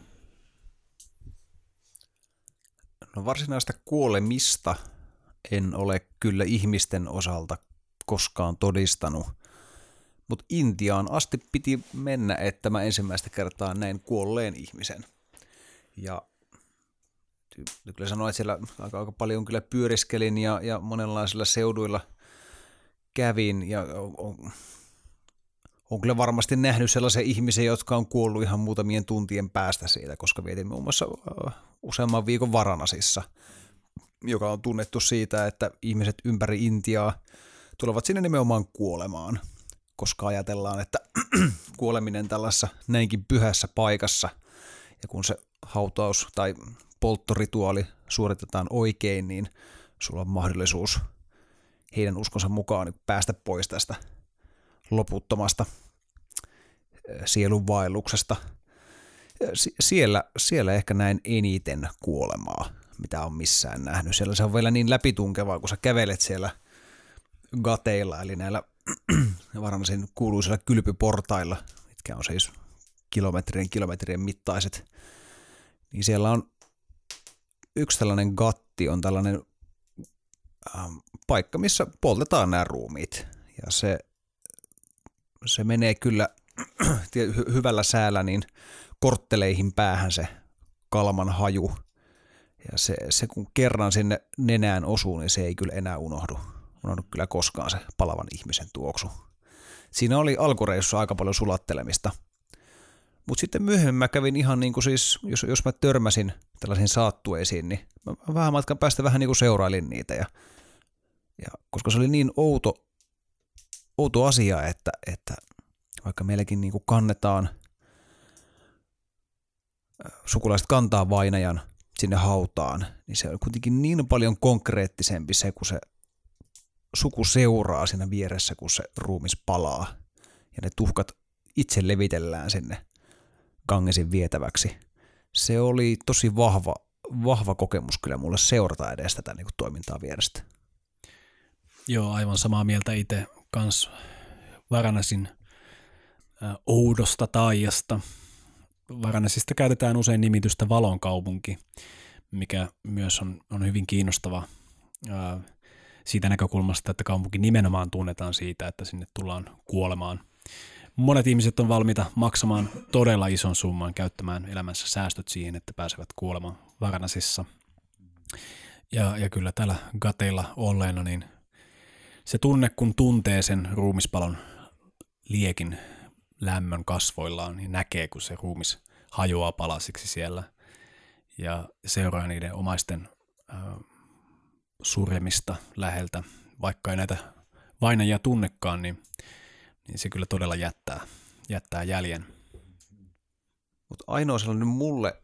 No varsinaista kuolemista en ole kyllä ihmisten osalta koskaan todistanut, mutta Intiaan asti piti mennä, että mä ensimmäistä kertaa näin kuolleen ihmisen. Ja kyllä sanoin, että siellä aika, aika paljon kyllä pyöriskelin ja, ja monenlaisilla seuduilla kävin ja on, on kyllä varmasti nähnyt sellaisia ihmisiä, jotka on kuollut ihan muutamien tuntien päästä siitä, koska vietin muun muassa useamman viikon Varanasissa, joka on tunnettu siitä, että ihmiset ympäri Intiaa tulevat sinne nimenomaan kuolemaan, koska ajatellaan, että kuoleminen tällaisessa näinkin pyhässä paikassa ja kun se hautaus tai polttorituaali suoritetaan oikein, niin sulla on mahdollisuus heidän uskonsa mukaan päästä pois tästä loputtomasta sielunvaelluksesta. Siellä, siellä ehkä näin eniten kuolemaa, mitä on missään nähnyt. Siellä se on vielä niin läpitunkevaa, kun sä kävelet siellä gateilla, eli näillä Varanasin kuuluisilla kylpyportailla, mitkä on siis kilometrien kilometrien mittaiset, niin siellä on yksi tällainen gatti, on tällainen äh, paikka, missä poltetaan nämä ruumiit, ja se, se menee kyllä hy- hyvällä säällä niin kortteleihin päähän se kalman haju, ja se, se kun kerran sinne nenään osuu, niin se ei kyllä enää unohdu. Unohdu kyllä koskaan se palavan ihmisen tuoksu. Siinä oli alkureissussa aika paljon sulattelemista. Mutta sitten myöhemmin mä kävin ihan niin kuin siis, jos, jos mä törmäsin tällaisiin saattueisiin, niin mä vähän matkan päästä vähän niin kuin seurailin niitä. Ja, ja koska se oli niin outo, outo asia, että, että vaikka meilläkin niin kuin kannetaan, sukulaiset kantaa vainajan sinne hautaan, niin se on kuitenkin niin paljon konkreettisempi se, kun se suku seuraa siinä vieressä, kun se ruumis palaa ja ne tuhkat itse levitellään sinne Gangesin vietäväksi. Se oli tosi vahva, vahva kokemus kyllä mulle seurata edes tätä niin kuin toimintaa vierestä. Joo, aivan samaa mieltä itse kans Varanasin äh, oudosta taajasta. Varanasista käytetään usein nimitystä valon kaupunki, mikä myös on, on hyvin kiinnostava äh, siitä näkökulmasta, että kaupunki nimenomaan tunnetaan siitä, että sinne tullaan kuolemaan. Monet ihmiset on valmiita maksamaan todella ison summan, käyttämään elämänsä säästöt siihen, että pääsevät kuolemaan Varanasissa. Ja, ja kyllä täällä gateilla olleena, niin se tunne, kun tuntee sen ruumispalon liekin lämmön kasvoillaan, niin näkee, kun se ruumis hajoaa palasiksi siellä ja seuraa niiden omaisten äh, suremista läheltä, vaikka ei näitä vainajia tunnekaan, niin niin se kyllä todella jättää, jättää jäljen. Mutta ainoa sellainen mulle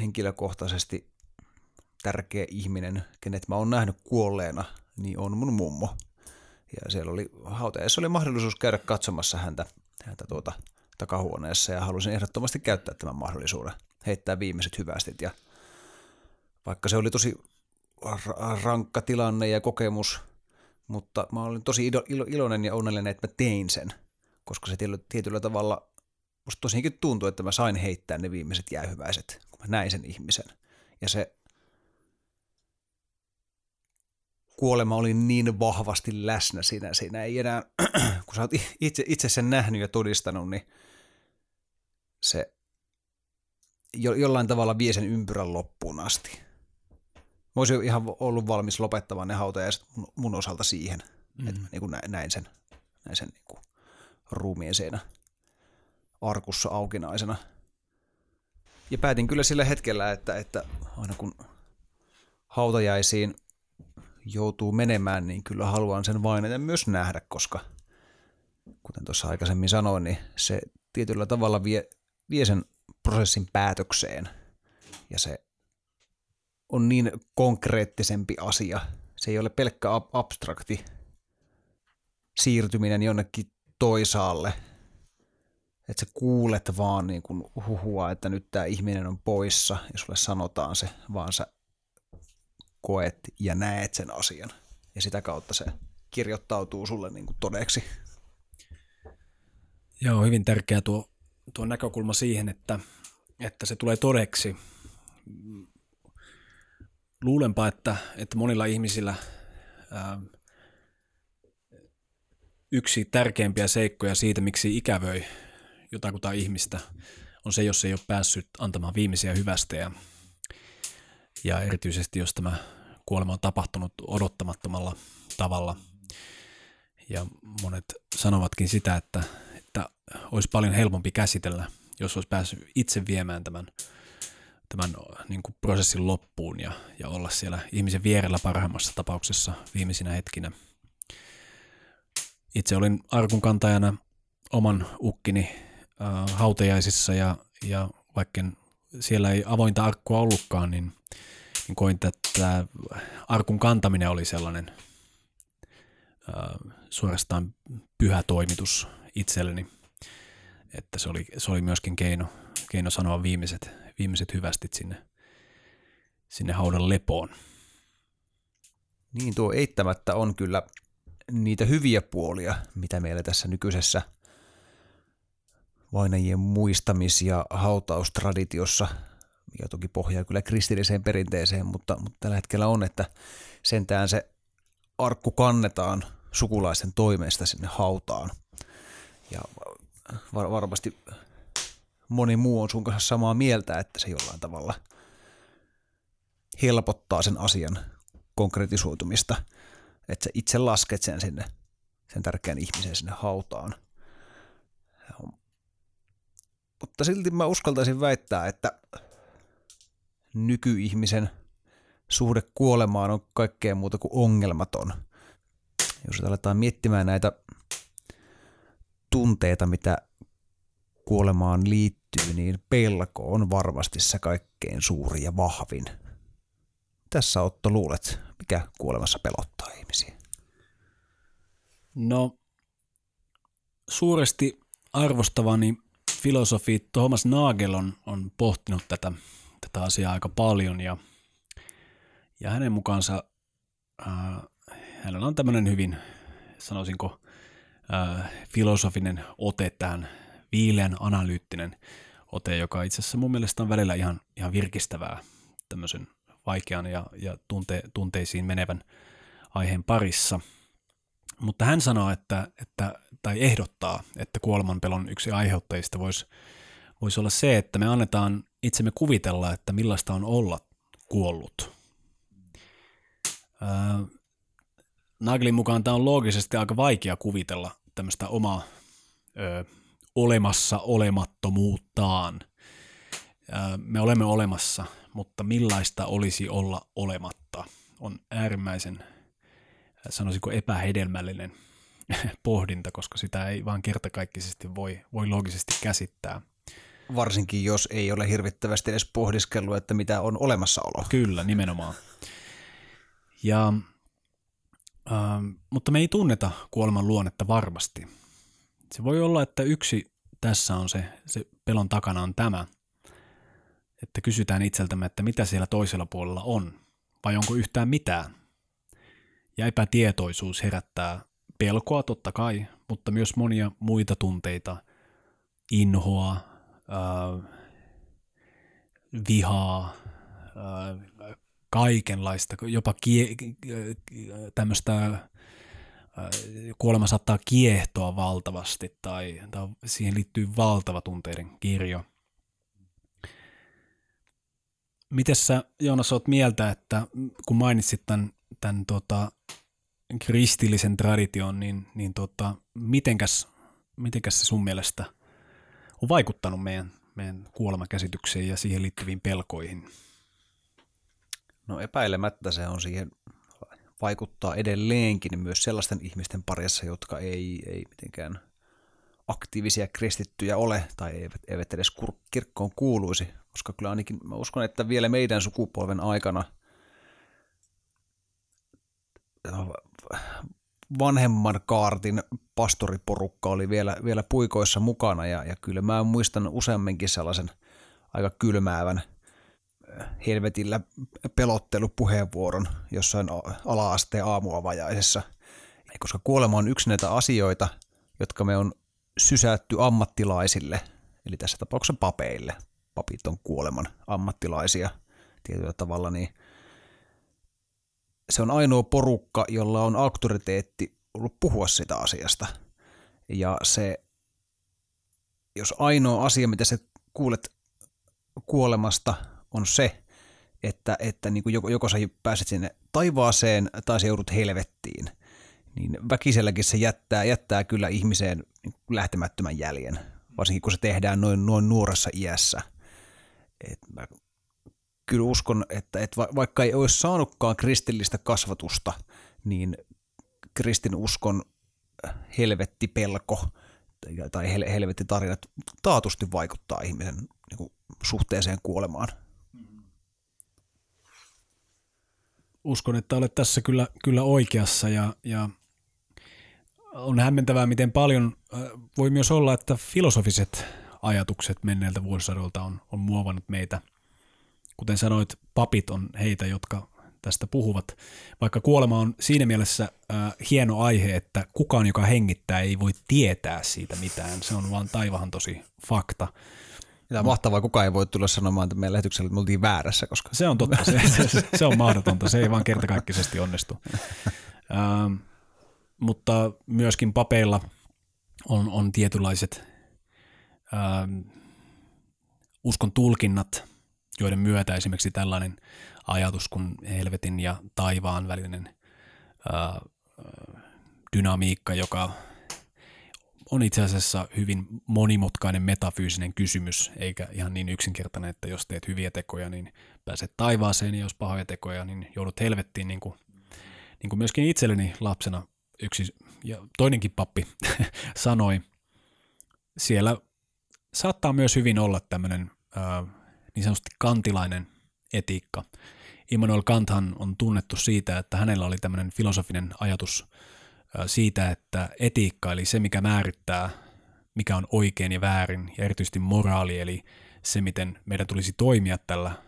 henkilökohtaisesti tärkeä ihminen, kenet mä oon nähnyt kuolleena, niin on mun mummo. Ja siellä oli hautajaisissa oli mahdollisuus käydä katsomassa häntä, häntä tuota, takahuoneessa, ja halusin ehdottomasti käyttää tämän mahdollisuuden, heittää viimeiset hyvästit. Ja vaikka se oli tosi rankka tilanne ja kokemus, mutta mä olin tosi iloinen ja onnellinen, että mä tein sen, koska se tietyllä tavalla musta tosiaankin tuntui, että mä sain heittää ne viimeiset jäähyväiset, kun mä näin sen ihmisen. Ja se kuolema oli niin vahvasti läsnä siinä, siinä ei enää, kun sä oot itse, itse sen nähnyt ja todistanut, niin se jollain tavalla vie sen ympyrän loppuun asti. Mä olisin ihan ollut valmis lopettamaan ne hautajaiset mun osalta siihen, mm. että mä niin kuin näin sen, näin sen niin kuin ruumien siinä arkussa aukinaisena. Ja päätin kyllä sillä hetkellä, että, että aina kun hautajaisiin joutuu menemään, niin kyllä haluan sen vainajan myös nähdä, koska kuten tuossa aikaisemmin sanoin, niin se tietyllä tavalla vie, vie sen prosessin päätökseen ja se on niin konkreettisempi asia. Se ei ole pelkkä ab- abstrakti siirtyminen jonnekin toisaalle. Että sä kuulet vaan niin kuin huhua, että nyt tämä ihminen on poissa, ja sulle sanotaan se, vaan sä koet ja näet sen asian. Ja sitä kautta se kirjoittautuu sulle niin kuin todeksi. Joo, hyvin tärkeä tuo, tuo näkökulma siihen, että, että se tulee todeksi. Luulenpa, että, että monilla ihmisillä ää, yksi tärkeimpiä seikkoja siitä, miksi ikävöi jotakuta ihmistä, on se, jos ei ole päässyt antamaan viimeisiä hyvästä. Ja, ja erityisesti, jos tämä kuolema on tapahtunut odottamattomalla tavalla. Ja monet sanovatkin sitä, että, että olisi paljon helpompi käsitellä, jos olisi päässyt itse viemään tämän, tämän niin kuin prosessin loppuun ja, ja olla siellä ihmisen vierellä parhaimmassa tapauksessa viimeisinä hetkinä. Itse olin arkunkantajana oman ukkini äh, hautajaisissa ja, ja vaikken siellä ei avointa arkkua ollutkaan, niin, niin koin, että tämä arkun kantaminen oli sellainen äh, suorastaan pyhä toimitus itselleni, että se oli, se oli myöskin keino, keino sanoa viimeiset, viimeiset hyvästit sinne, sinne haudan lepoon. Niin, tuo eittämättä on kyllä niitä hyviä puolia, mitä meillä tässä nykyisessä vainajien muistamis- ja hautaustraditiossa, mikä toki pohjaa kyllä kristilliseen perinteeseen, mutta, mutta tällä hetkellä on, että sentään se arkku kannetaan sukulaisten toimesta sinne hautaan. Ja var- varmasti moni muu on sun kanssa samaa mieltä, että se jollain tavalla helpottaa sen asian konkretisoitumista, että sä itse lasket sen sinne, sen tärkeän ihmisen sinne hautaan. Mutta silti mä uskaltaisin väittää, että nykyihmisen suhde kuolemaan on kaikkea muuta kuin ongelmaton. Jos aletaan miettimään näitä tunteita, mitä kuolemaan liittyy, niin pelko on varmasti se kaikkein suuri ja vahvin. Tässä Otto, luulet, mikä kuolemassa pelottaa ihmisiä? No, suuresti arvostavani filosofi Thomas Nagel on, on pohtinut tätä, tätä asiaa aika paljon ja, ja hänen mukaansa äh, hänellä on tämmöinen hyvin, sanoisinko, äh, filosofinen ote tähän, viileän analyyttinen ote, joka itse asiassa mun mielestä on välillä ihan, ihan virkistävää tämmöisen vaikean ja, ja tunte, tunteisiin menevän aiheen parissa. Mutta hän sanoo, että, että, tai ehdottaa, että kuolemanpelon yksi aiheuttajista voisi vois olla se, että me annetaan itsemme kuvitella, että millaista on olla kuollut. Öö, Nagelin mukaan tämä on loogisesti aika vaikea kuvitella tämmöistä omaa öö, olemassa olemattomuuttaan. Öö, me olemme olemassa, mutta millaista olisi olla olematta on äärimmäisen, sanoisinko, epähedelmällinen pohdinta, koska sitä ei vaan kertakaikkisesti voi, voi loogisesti käsittää. Varsinkin, jos ei ole hirvittävästi edes pohdiskellut, että mitä on olemassaolo. Kyllä, nimenomaan. Ja, äh, mutta me ei tunneta kuoleman luonnetta varmasti. Se voi olla, että yksi tässä on se, se pelon takana on tämä, että kysytään itseltämme, että mitä siellä toisella puolella on, vai onko yhtään mitään. Ja epätietoisuus herättää pelkoa totta kai, mutta myös monia muita tunteita, inhoa, äh, vihaa, äh, kaikenlaista, jopa kie- tämmöistä äh, kuolema saattaa kiehtoa valtavasti tai, tai siihen liittyy valtava tunteiden kirjo. Mites sä, Joonas, oot mieltä, että kun mainitsit tämän, tämän tota, kristillisen tradition, niin, niin tota, mitenkäs, mitenkäs se sun mielestä on vaikuttanut meidän, meidän kuolemakäsitykseen ja siihen liittyviin pelkoihin? No, epäilemättä se on siihen vaikuttaa edelleenkin myös sellaisten ihmisten parissa, jotka ei, ei mitenkään aktiivisia kristittyjä ole tai eivät, eivät edes kirkkoon kuuluisi, koska kyllä ainakin mä uskon, että vielä meidän sukupolven aikana vanhemman kaartin pastoriporukka oli vielä, vielä puikoissa mukana ja, ja kyllä mä muistan useamminkin sellaisen aika kylmäävän helvetillä pelottelupuheenvuoron jossain ala-asteen aamuavajaisessa, koska kuolema on yksi näitä asioita, jotka me on sysätty ammattilaisille, eli tässä tapauksessa papeille. Papit on kuoleman ammattilaisia tietyllä tavalla, niin se on ainoa porukka, jolla on auktoriteetti ollut puhua sitä asiasta. Ja se, jos ainoa asia, mitä sä kuulet kuolemasta, on se, että, että niin kuin joko, joko sä pääset sinne taivaaseen tai sä joudut helvettiin, niin väkiselläkin se jättää, jättää kyllä ihmiseen lähtemättömän jäljen, varsinkin kun se tehdään noin, noin nuoressa iässä. Et mä kyllä uskon, että et va, vaikka ei olisi saanutkaan kristillistä kasvatusta, niin kristinuskon helvettipelko tai hel, helvettitarinat taatusti vaikuttaa ihmisen niin kuin suhteeseen kuolemaan. Uskon, että olet tässä kyllä, kyllä oikeassa ja, ja on hämmentävää, miten paljon voi myös olla, että filosofiset ajatukset menneiltä vuosisadoilta on, on muovannut meitä. Kuten sanoit, papit on heitä, jotka tästä puhuvat. Vaikka kuolema on siinä mielessä äh, hieno aihe, että kukaan, joka hengittää, ei voi tietää siitä mitään. Se on vaan taivahan tosi fakta. Tämä on mahtavaa, kukaan ei voi tulla sanomaan, että meidän lähetyksellä me oltiin väärässä. Koska... Se on totta, se, se, se on mahdotonta, se ei vaan kertakaikkisesti onnistu. Ähm, mutta myöskin papeilla on, on tietynlaiset ähm, uskon tulkinnat, joiden myötä esimerkiksi tällainen ajatus kuin helvetin ja taivaan välinen äh, dynamiikka, joka on itse asiassa hyvin monimutkainen metafyysinen kysymys, eikä ihan niin yksinkertainen, että jos teet hyviä tekoja, niin pääset taivaaseen, ja jos pahoja tekoja, niin joudut helvettiin, niin kuin, niin kuin myöskin itselleni lapsena yksi ja toinenkin pappi sanoi. Siellä saattaa myös hyvin olla tämmöinen äh, niin sanotusti kantilainen etiikka. Immanuel Kanthan on tunnettu siitä, että hänellä oli tämmöinen filosofinen ajatus siitä, että etiikka, eli se, mikä määrittää, mikä on oikein ja väärin, ja erityisesti moraali, eli se, miten meidän tulisi toimia tällä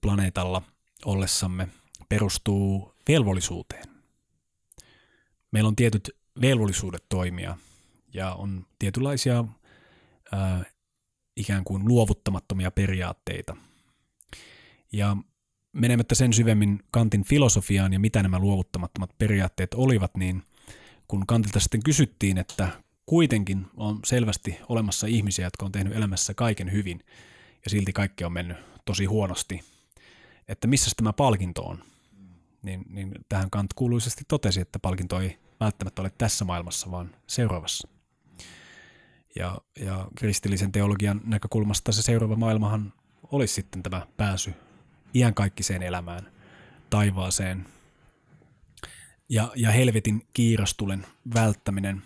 planeetalla ollessamme, perustuu velvollisuuteen. Meillä on tietyt velvollisuudet toimia, ja on tietynlaisia äh, ikään kuin luovuttamattomia periaatteita. Ja menemättä sen syvemmin Kantin filosofiaan ja mitä nämä luovuttamattomat periaatteet olivat, niin kun Kantilta sitten kysyttiin, että kuitenkin on selvästi olemassa ihmisiä, jotka on tehnyt elämässä kaiken hyvin ja silti kaikki on mennyt tosi huonosti, että missä tämä palkinto on, niin, niin tähän Kant kuuluisesti totesi, että palkinto ei välttämättä ole tässä maailmassa, vaan seuraavassa. Ja, ja kristillisen teologian näkökulmasta se seuraava maailmahan olisi sitten tämä pääsy iänkaikkiseen elämään, taivaaseen ja, ja helvetin kiirastulen välttäminen.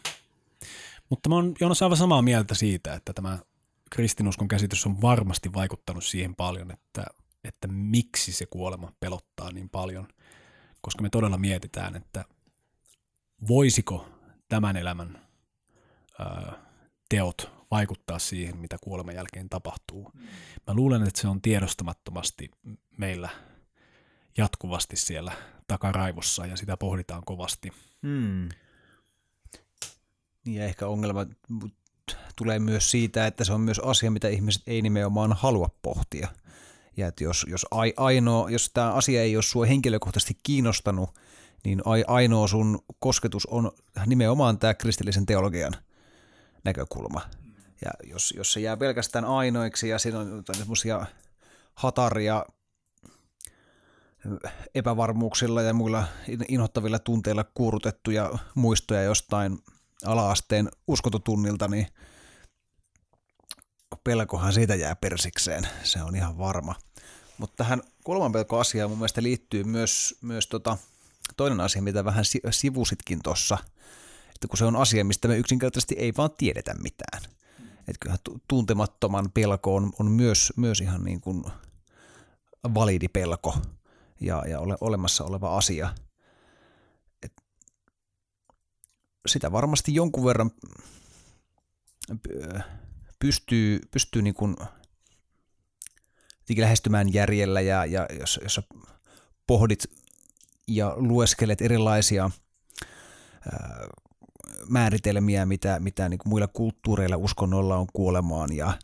Mutta mä oon, Joonas, aivan samaa mieltä siitä, että tämä kristinuskon käsitys on varmasti vaikuttanut siihen paljon, että, että miksi se kuolema pelottaa niin paljon, koska me todella mietitään, että voisiko tämän elämän öö, teot vaikuttaa siihen, mitä kuoleman jälkeen tapahtuu. Mä luulen, että se on tiedostamattomasti meillä jatkuvasti siellä takaraivossa ja sitä pohditaan kovasti. Hmm. Ja ehkä ongelma tulee myös siitä, että se on myös asia, mitä ihmiset ei nimenomaan halua pohtia. Ja että jos, jos, ainoa, jos tämä asia ei ole sua henkilökohtaisesti kiinnostanut, niin ainoa sun kosketus on nimenomaan tämä kristillisen teologian näkökulma. Ja jos, jos se jää pelkästään ainoiksi ja siinä on semmoisia hataria epävarmuuksilla ja muilla inhottavilla tunteilla kuurutettuja muistoja jostain ala-asteen uskontotunnilta, niin pelkohan siitä jää persikseen, se on ihan varma. Mutta tähän kuolemanpelkoasiaan mun mielestä liittyy myös, myös tota, toinen asia, mitä vähän sivusitkin tuossa, että kun se on asia, mistä me yksinkertaisesti ei vaan tiedetä mitään. Että kyllähän tuntemattoman pelko on, on myös, myös ihan niin kuin validi pelko ja, ja ole, olemassa oleva asia. Et sitä varmasti jonkun verran pystyy, pystyy niin kuin lähestymään järjellä ja, ja jos, jos pohdit ja lueskelet erilaisia ää, määritelmiä, mitä, mitä niin kuin muilla kulttuureilla uskonnoilla on kuolemaan ja,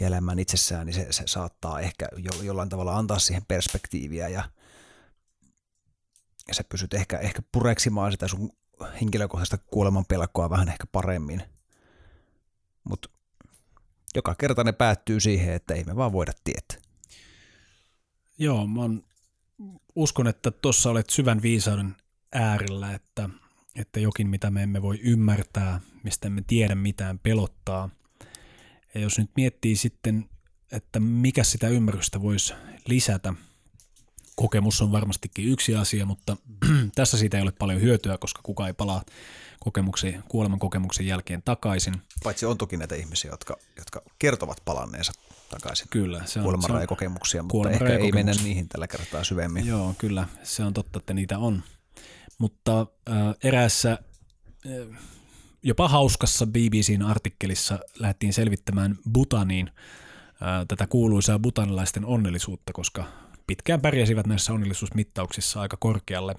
ja elämään itsessään, niin se, se saattaa ehkä jo, jollain tavalla antaa siihen perspektiiviä ja, ja sä pysyt ehkä, ehkä pureksimaan sitä sun henkilökohtaista kuoleman pelkoa vähän ehkä paremmin, mutta joka kerta ne päättyy siihen, että ei me vaan voida tietää. Joo, mä on, uskon, että tuossa olet syvän viisauden äärellä, että, että jokin, mitä me emme voi ymmärtää, mistä emme tiedä mitään, pelottaa. Ja jos nyt miettii sitten, että mikä sitä ymmärrystä voisi lisätä, kokemus on varmastikin yksi asia, mutta tässä siitä ei ole paljon hyötyä, koska kukaan ei palaa kokemuksen, kuoleman kokemuksen jälkeen takaisin. Paitsi on toki näitä ihmisiä, jotka, jotka kertovat palanneensa takaisin. Kyllä. Kuolemanrajokokemuksia, mutta ehkä ei mennä niihin tällä kertaa syvemmin. Joo, kyllä. Se on totta, että niitä on. Mutta äh, eräässä äh, jopa hauskassa B B C:n artikkelissa lähdettiin selvittämään Butaniin äh, tätä kuuluisaa butanilaisten onnellisuutta, koska pitkään pärjäsivät näissä onnellisuusmittauksissa aika korkealle.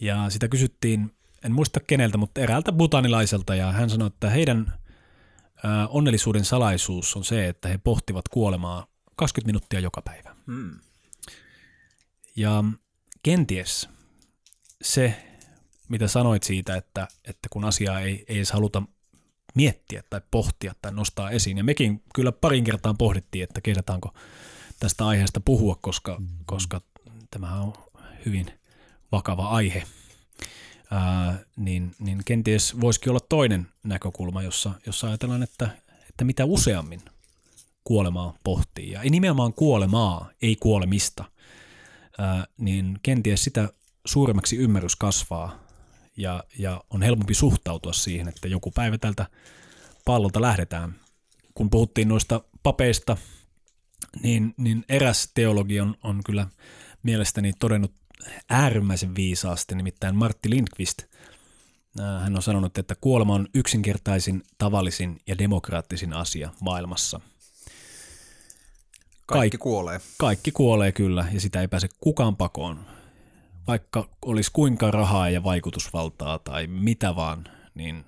Ja sitä kysyttiin, en muista keneltä, mutta eräältä butanilaiselta, ja hän sanoi, että heidän onnellisuuden salaisuus on se, että he pohtivat kuolemaa kaksikymmentä minuuttia joka päivä. Hmm. Ja kenties se, mitä sanoit siitä, että, että kun asiaa ei, ei edes haluta miettiä tai pohtia tai nostaa esiin, ja mekin kyllä parin kertaan pohdittiin, että kesätaanko tästä aiheesta puhua, koska, koska tämä on hyvin vakava aihe, Ää, niin, niin kenties voisikin olla toinen näkökulma, jossa, jossa ajatellaan, että, että mitä useammin kuolemaa pohtii, ja nimenomaan kuolemaa, ei kuolemista, Ää, niin kenties sitä suuremmaksi ymmärrys kasvaa, ja, ja on helpompi suhtautua siihen, että joku päivä tältä pallolta lähdetään. Kun puhuttiin noista papeista, Niin, niin eräs teologi on, on kyllä mielestäni todennut äärimmäisen viisaasti, nimittäin Martti Lindqvist. Hän on sanonut, että kuolema on yksinkertaisin, tavallisin ja demokraattisin asia maailmassa. Kaik- kaikki kuolee. Kaikki kuolee, kyllä, ja sitä ei pääse kukaan pakoon. Vaikka olisi kuinka rahaa ja vaikutusvaltaa tai mitä vaan, niin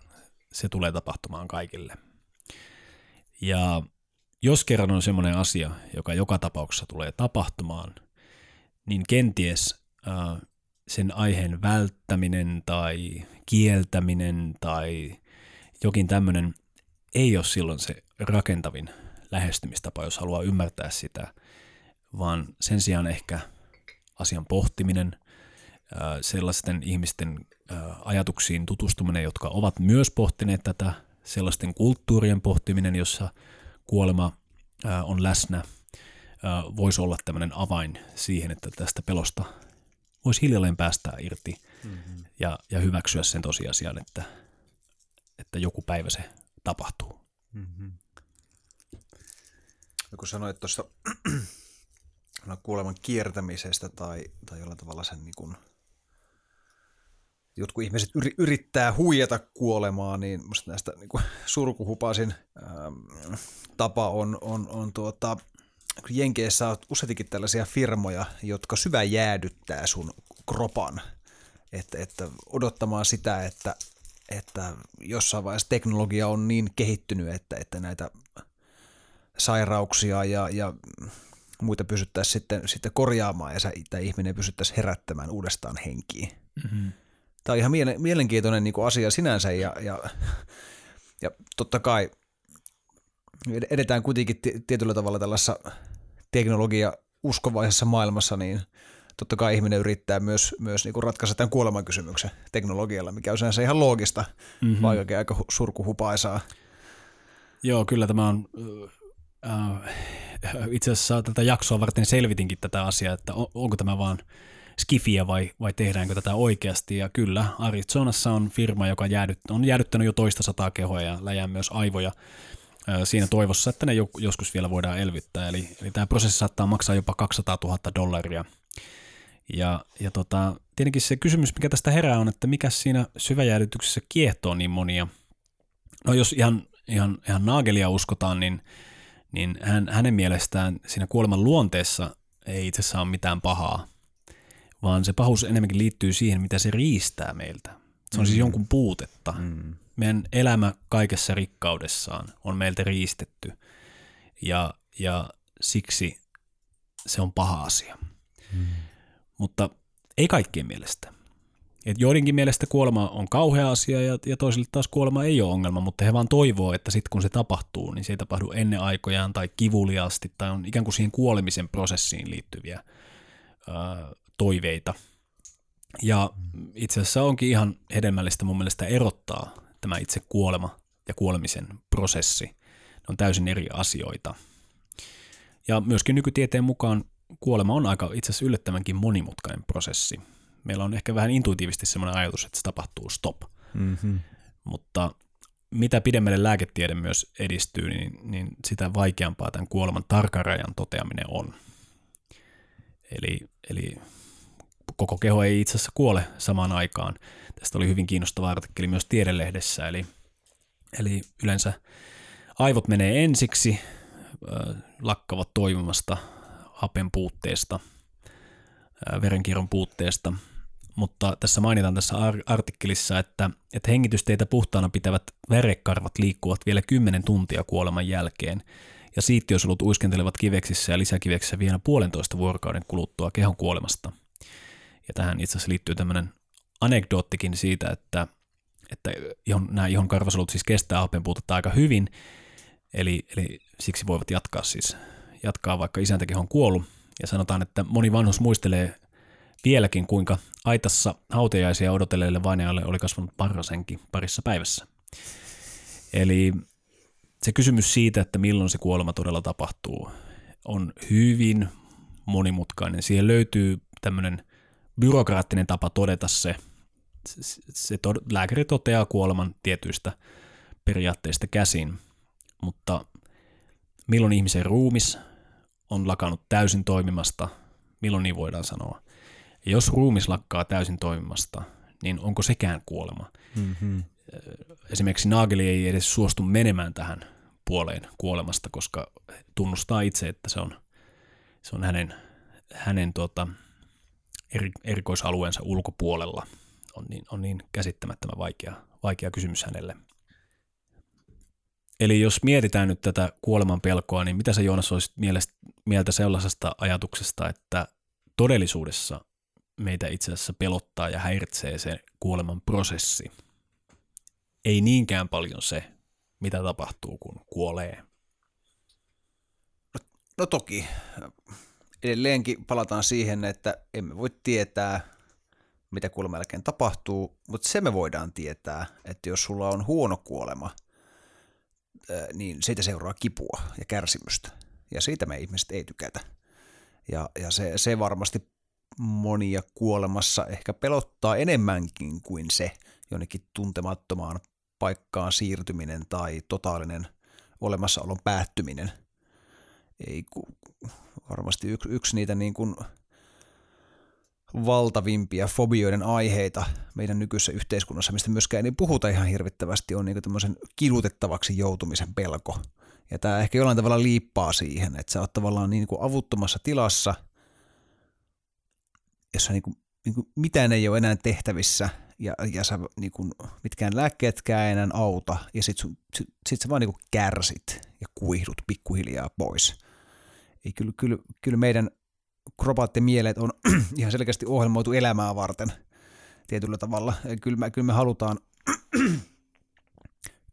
se tulee tapahtumaan kaikille. Ja jos kerran on semmoinen asia, joka joka tapauksessa tulee tapahtumaan, niin kenties äh, sen aiheen välttäminen tai kieltäminen tai jokin tämmöinen ei ole silloin se rakentavin lähestymistapa, jos haluaa ymmärtää sitä, vaan sen sijaan ehkä asian pohtiminen, äh, sellaisten ihmisten äh, ajatuksiin tutustuminen, jotka ovat myös pohtineet tätä, sellaisten kulttuurien pohtiminen, jossa kuolema on läsnä, voisi olla tämmöinen avain siihen, että tästä pelosta voisi hiljalleen päästää irti mm-hmm. ja, ja hyväksyä sen tosiasian, että, että joku päivä se tapahtuu. Mm-hmm. Joku sanoit tuosta no, kuoleman kiertämisestä tai, tai jollain tavalla sen niin kuin jotkut ihmiset yrittää huijata kuolemaa, niin musta näistä niin kuin surkuhupasin ähm, tapa on, on, on tuota, Jenkeissä on useitikin tällaisia firmoja, jotka syvän jäädyttää sun kropan, että, että odottamaan sitä, että, että jossain vaiheessa teknologia on niin kehittynyt, että, että näitä sairauksia ja, ja muita pysyttäisiin sitten, sitten korjaamaan ja tämä ihminen pysyttäisiin herättämään uudestaan henkiin. Mm-hmm. Tämä on ihan mielenkiintoinen niin kuin asia sinänsä ja, ja, ja totta kai edetään kuitenkin tietyllä tavalla tällaisessa teknologia-uskovaisessa maailmassa, niin totta kai ihminen yrittää myös, myös niin kuin ratkaista tämän kuolemankysymyksen teknologialla, mikä on sinänsä ihan loogista, mm-hmm. vaikkakin aika surkuhupaisaa. Joo, kyllä tämä on, äh, itse asiassa tätä jaksoa varten selvitinkin tätä asiaa, että on, onko tämä vaan skifiä vai, vai tehdäänkö tätä oikeasti, ja kyllä Arizonassa on firma, joka jäädyt, on jäädyttänyt jo toista sataa kehoa ja läjää myös aivoja siinä toivossa, että ne joskus vielä voidaan elvyttää, eli, eli tämä prosessi saattaa maksaa jopa kaksisataatuhatta dollaria. Ja, ja tota, tietenkin se kysymys, mikä tästä herää on, että mikä siinä syväjäädytyksessä kiehtoo niin monia. No jos ihan, ihan, ihan Nagelia uskotaan, niin, niin hän, hänen mielestään siinä kuoleman luonteessa ei itse asiassa ole mitään pahaa, vaan se pahuus enemmänkin liittyy siihen, mitä se riistää meiltä. Se on mm. siis jonkun puutetta. Mm. Meidän elämä kaikessa rikkaudessaan on meiltä riistetty ja, ja siksi se on paha asia. Mm. Mutta ei kaikkien mielestä. Et joidenkin mielestä kuolema on kauhea asia ja, ja toisille taas kuolema ei ole ongelma, mutta he vaan toivoo, että sitten kun se tapahtuu, niin se ei tapahdu ennen aikojaan tai kivuliaasti tai on ikään kuin siihen kuolemisen prosessiin liittyviä ää, toiveita. Ja itse asiassa onkin ihan hedelmällistä mun mielestä erottaa tämä itse kuolema ja kuolemisen prosessi. Ne on täysin eri asioita. Ja myöskin nykytieteen mukaan kuolema on aika itse asiassa yllättävänkin monimutkainen prosessi. Meillä on ehkä vähän intuitiivisesti sellainen ajatus, että se tapahtuu stop. Mm-hmm. Mutta mitä pidemmälle lääketiede myös edistyy, niin, niin sitä vaikeampaa tämän kuoleman tarkan rajan toteaminen on. Eli, eli koko keho ei itse asiassa kuole samaan aikaan. Tästä oli hyvin kiinnostava artikkeli myös Tiedelehdessä. Eli, eli yleensä aivot menee ensiksi, äh, lakkavat toimimasta hapen puutteesta, äh, verenkierron puutteesta. Mutta tässä mainitaan tässä artikkelissa, että, että hengitysteitä puhtaana pitävät verekarvat liikkuvat vielä kymmenen tuntia kuoleman jälkeen. Ja siittiösolut uiskentelevat kiveksissä ja lisäkiveksissä vielä puolentoista vuorokauden kuluttua kehon kuolemasta. Ja tähän itse asiassa liittyy tämmöinen anekdoottikin siitä, että, että ihon, nämä ihon karvasolut siis kestää hapenpuutetta aika hyvin, eli, eli siksi voivat jatkaa siis, jatkaa vaikka isäntäkeho on kuollut. Ja sanotaan, että moni vanhus muistelee vieläkin, kuinka aitassa hautajaisia odotelleille vainajalle oli kasvanut parrasenkin parissa päivässä. Eli se kysymys siitä, että milloin se kuolema todella tapahtuu, on hyvin monimutkainen. Siihen löytyy tämmöinen byrokraattinen tapa todeta se, se, se to, lääkäri toteaa kuoleman tietyistä periaatteista käsin, mutta milloin ihmisen ruumis on lakannut täysin toimimasta, milloin niin voidaan sanoa. Ja jos ruumis lakkaa täysin toimimasta, niin onko sekään kuolema? Mm-hmm. Esimerkiksi Nageli ei edes suostu menemään tähän puoleen kuolemasta, koska tunnustaa itse, että se on, se on hänen, hänen tuota, erikoisalueensa ulkopuolella on niin, on niin käsittämättömän vaikea, vaikea kysymys hänelle. Eli jos mietitään nyt tätä kuoleman pelkoa, niin mitä sä Joonas olisit mieltä sellaisesta ajatuksesta, että todellisuudessa meitä itse asiassa pelottaa ja häiritsee se kuoleman prosessi? Ei niinkään paljon se, mitä tapahtuu, kun kuolee. No, no toki. Edelleenkin palataan siihen, että emme voi tietää, mitä kuoleman jälkeen tapahtuu, mutta se me voidaan tietää, että jos sulla on huono kuolema, niin siitä seuraa kipua ja kärsimystä. Ja siitä me ihmiset ei tykätä. Ja, ja se, se varmasti monia kuolemassa ehkä pelottaa enemmänkin kuin se jonnekin tuntemattomaan paikkaan siirtyminen tai totaalinen olemassaolon päättyminen. Ei ku, varmasti yksi, yksi niitä niin kuin valtavimpia fobioiden aiheita meidän nykyisessä yhteiskunnassa, mistä myöskään ei puhuta ihan hirvittävästi, on niin tämmöisen kidutettavaksi joutumisen pelko. Ja tämä ehkä jollain tavalla liippaa siihen, että sä oot tavallaan niin kuin avuttomassa tilassa, jossa niin kuin, niin kuin mitään ei ole enää tehtävissä ja, ja sä niin kuin, mitkään lääkkeetkään enää auta ja sit, sun, sit, sit sä vaan niin kuin kärsit ja kuihdut pikkuhiljaa pois. Ei, kyllä, kyllä, kyllä meidän kropat ja mielet on ihan selkeästi ohjelmoitu elämää varten tietyllä tavalla. Kyllä me, kyllä me, halutaan,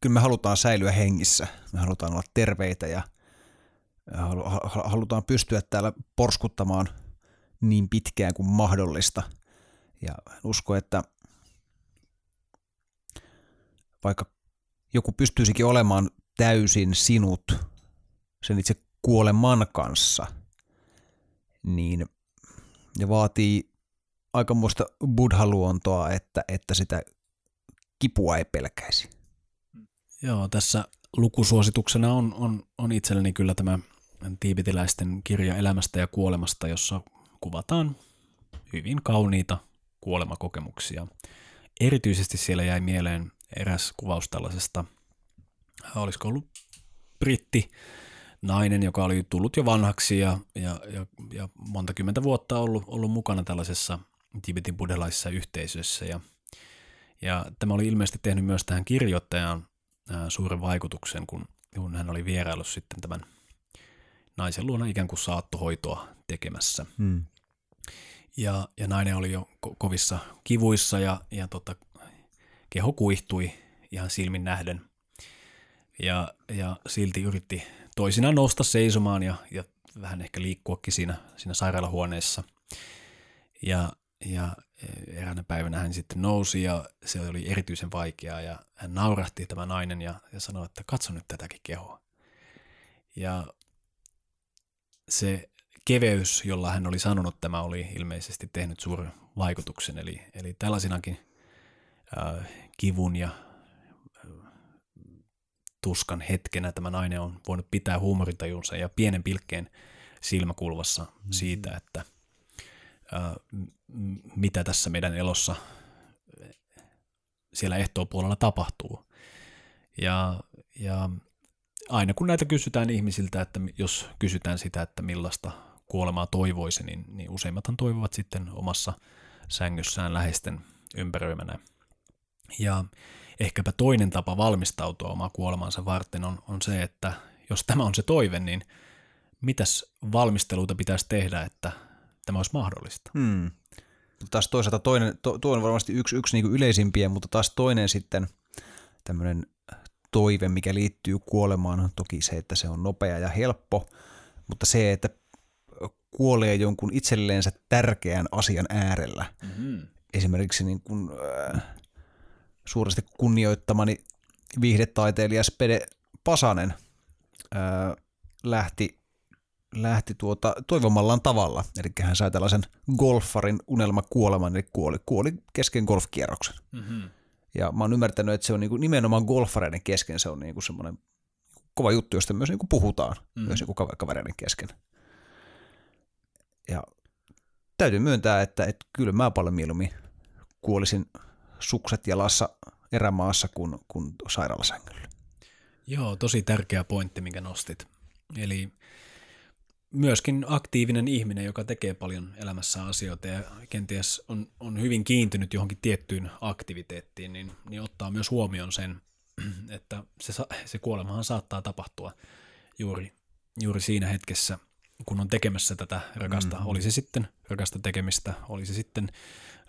kyllä me halutaan säilyä hengissä, me halutaan olla terveitä ja halutaan pystyä täällä porskuttamaan niin pitkään kuin mahdollista. Ja usko, että vaikka joku pystyisikin olemaan täysin sinut sen itse kuoleman kanssa, niin ne vaatii aikamoista buddhaluontoa, että, että sitä kipua ei pelkäisi. Joo, tässä lukusuosituksena on, on, on itselleni kyllä tämä tiibetiläisten kirja Elämästä ja kuolemasta, jossa kuvataan hyvin kauniita kuolemakokemuksia. Erityisesti siellä jäi mieleen eräs kuvaus tällaisesta, olisiko ollut britti nainen, joka oli tullut jo vanhaksi ja, ja, ja, ja monta kymmentä vuotta ollut, ollut mukana tällaisessa Tibetin buddhalaisessa yhteisössä. Ja, ja tämä oli ilmeisesti tehnyt myös tähän kirjoittajaan ää, suuren vaikutuksen, kun, kun hän oli vieraillut sitten tämän naisen luona ikään kuin saattohoitoa tekemässä. Hmm. Ja, ja nainen oli jo ko- kovissa kivuissa ja, ja tota, keho kuihtui ihan silmin nähden. Ja, ja silti yritti toisinaan nousta seisomaan ja, ja vähän ehkä liikkuakin siinä, siinä sairaalahuoneessa. Ja, ja eräänä päivänä hän sitten nousi ja se oli erityisen vaikeaa ja hän naurahti tämä nainen ja, ja sanoi, että katso nyt tätäkin kehoa. Ja se keveys, jolla hän oli sanonut tämä, oli ilmeisesti tehnyt suuren vaikutuksen. Eli, eli tällaisinakin äh, kivun ja tuskan hetkenä tämä nainen on voinut pitää huumorintajunsa ja pienen pilkkeen silmäkulvassa siitä, että ää, m- mitä tässä meidän elossa siellä ehtoopuolella tapahtuu. Ja, ja aina kun näitä kysytään ihmisiltä, että jos kysytään sitä, että millaista kuolemaa toivoisi, niin, niin useimmathan toivovat sitten omassa sängyssään läheisten ympäröimänä. Ja ehkäpä toinen tapa valmistautua omaa kuolemaansa varten on, on se, että jos tämä on se toive, niin mitäs valmisteluita pitäisi tehdä, että tämä olisi mahdollista? Hmm. Taas toisaalta toinen, to, tuo on varmasti yksi, yksi niin kuin yleisimpiä, mutta taas toinen sitten tämmöinen toive, mikä liittyy kuolemaan, on toki se, että se on nopea ja helppo, mutta se, että kuolee jonkun itselleensä tärkeän asian äärellä. Mm-hmm. Esimerkiksi niin kuin... Äh, suuresti kunnioittamani viihdetaiteilija Spede Pasanen ää, lähti, lähti tuota, toivomallaan tavalla. Eli hän sai tällaisen golfarin unelmakuoleman, eli kuoli, kuoli kesken golfkierroksen. Mm-hmm. Ja mä oon ymmärtänyt, että se on niinku nimenomaan golfareiden kesken, se on niinku semmoinen kova juttu, josta myös niinku puhutaan, mm-hmm. myös niinku kavereiden kesken. Ja täytyy myöntää, että et kyllä mä paljon mieluummin kuolisin sukset jalassa erämaassa kuin, kuin sairaalasängyllä. Joo, tosi tärkeä pointti, minkä nostit. Eli myöskin aktiivinen ihminen, joka tekee paljon elämässä asioita ja kenties on, on hyvin kiintynyt johonkin tiettyyn aktiviteettiin, niin, niin ottaa myös huomioon sen, että se, se kuolemahan saattaa tapahtua juuri, juuri siinä hetkessä, kun on tekemässä tätä rakasta, mm-hmm. oli se sitten rakasta tekemistä, oli se sitten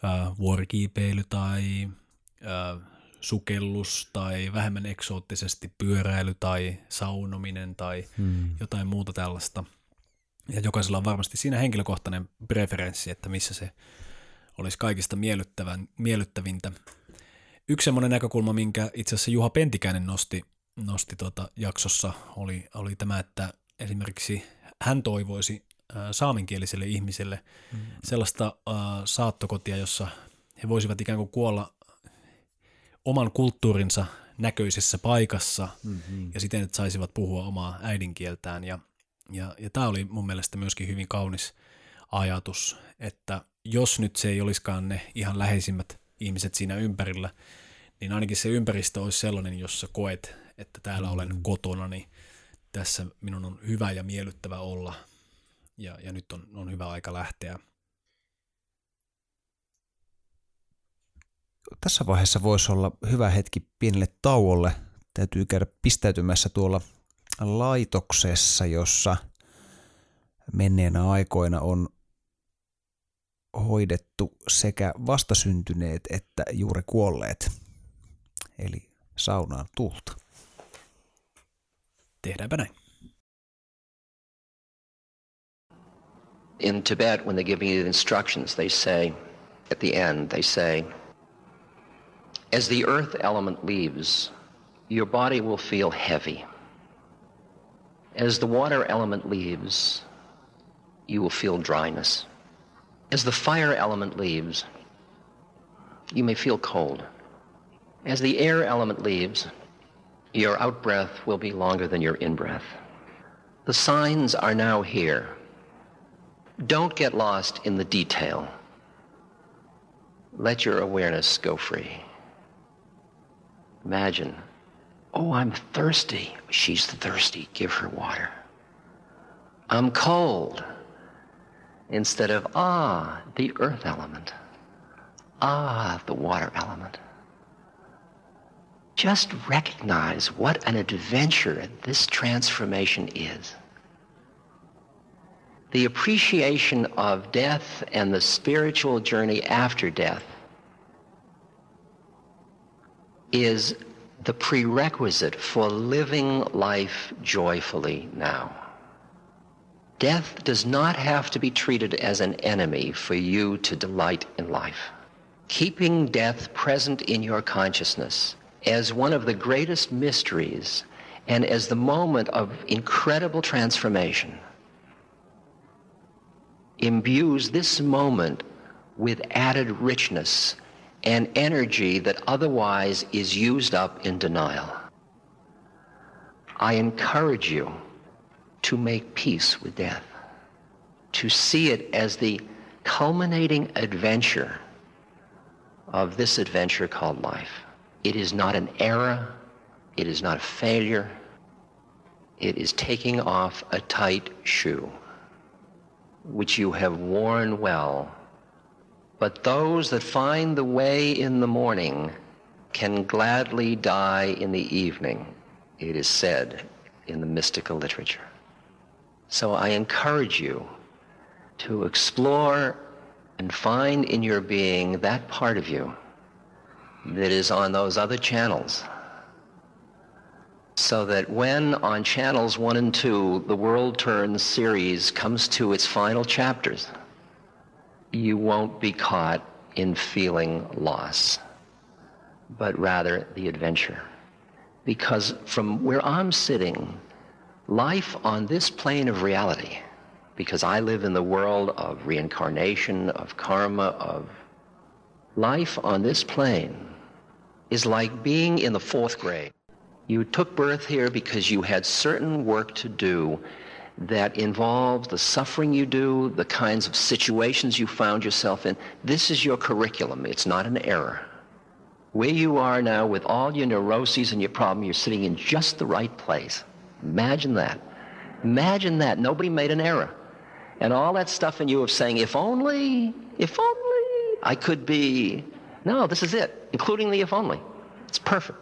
äh, vuorikiipeily tai äh, sukellus tai vähemmän eksoottisesti pyöräily tai saunominen tai mm-hmm. jotain muuta tällaista. Ja jokaisella on varmasti siinä henkilökohtainen preferenssi, että missä se olisi kaikista miellyttävän, miellyttävintä. Yksi semmoinen näkökulma, minkä itse asiassa Juha Pentikäinen nosti, nosti tuota jaksossa, oli, oli tämä, että esimerkiksi hän toivoisi saamenkieliselle ihmiselle mm. sellaista äh, saattokotia, jossa he voisivat ikään kuin kuolla oman kulttuurinsa näköisessä paikassa mm-hmm. ja siten, että saisivat puhua omaa äidinkieltään. Ja, ja, ja tämä oli mun mielestä myöskin hyvin kaunis ajatus, että jos nyt se ei olisikaan ne ihan läheisimmät ihmiset siinä ympärillä, niin ainakin se ympäristö olisi sellainen, jossa koet, että täällä olen mm-hmm. kotona, niin tässä minun on hyvä ja miellyttävä olla, ja, ja nyt on, on hyvä aika lähteä. Tässä vaiheessa voisi olla hyvä hetki pienelle tauolle. Täytyy käydä pistäytymässä tuolla laitoksessa, jossa menneenä aikoina on hoidettu sekä vastasyntyneet että juuri kuolleet. Eli saunaan tulta. Tehdäänpä näin. In Tibet, when they're giving you the instructions, they say, at the end, they say, as the earth element leaves, your body will feel heavy. As the water element leaves, you will feel dryness. As the fire element leaves, you may feel cold. As the air element leaves, your out-breath will be longer than your in-breath. The signs are now here. Don't get lost in the detail. Let your awareness go free. Imagine, oh, I'm thirsty. She's thirsty. Give her water. I'm cold, instead of, ah, the earth element, ah, the water element. Just recognize what an adventure this transformation is. The appreciation of death and the spiritual journey after death is the prerequisite for living life joyfully now. Death does not have to be treated as an enemy for you to delight in life. Keeping death present in your consciousness as one of the greatest mysteries and as the moment of incredible transformation imbues this moment with added richness and energy that otherwise is used up in denial. I encourage you to make peace with death, to see it as the culminating adventure of this adventure called life. It is not an error, it is not a failure, it is taking off a tight shoe, which you have worn well, but those that find the way in the morning can gladly die in the evening, it is said in the mystical literature. So I encourage you to explore and find in your being that part of you that is on those other channels, so that when on channels one and two, the World Turns series comes to its final chapters, you won't be caught in feeling loss, but rather the adventure. Because from where I'm sitting, life on this plane of reality, because I live in the world of reincarnation, of karma, of life on this plane, is like being in the fourth grade. You took birth here because you had certain work to do that involved the suffering you do, the kinds of situations you found yourself in. This is your curriculum. It's not an error. Where you are now with all your neuroses and your problem, you're sitting in just the right place. Imagine that. Imagine that. Nobody made an error. And all that stuff in you of saying, if only, if only I could be. No, this is it, including the if only. It's perfect.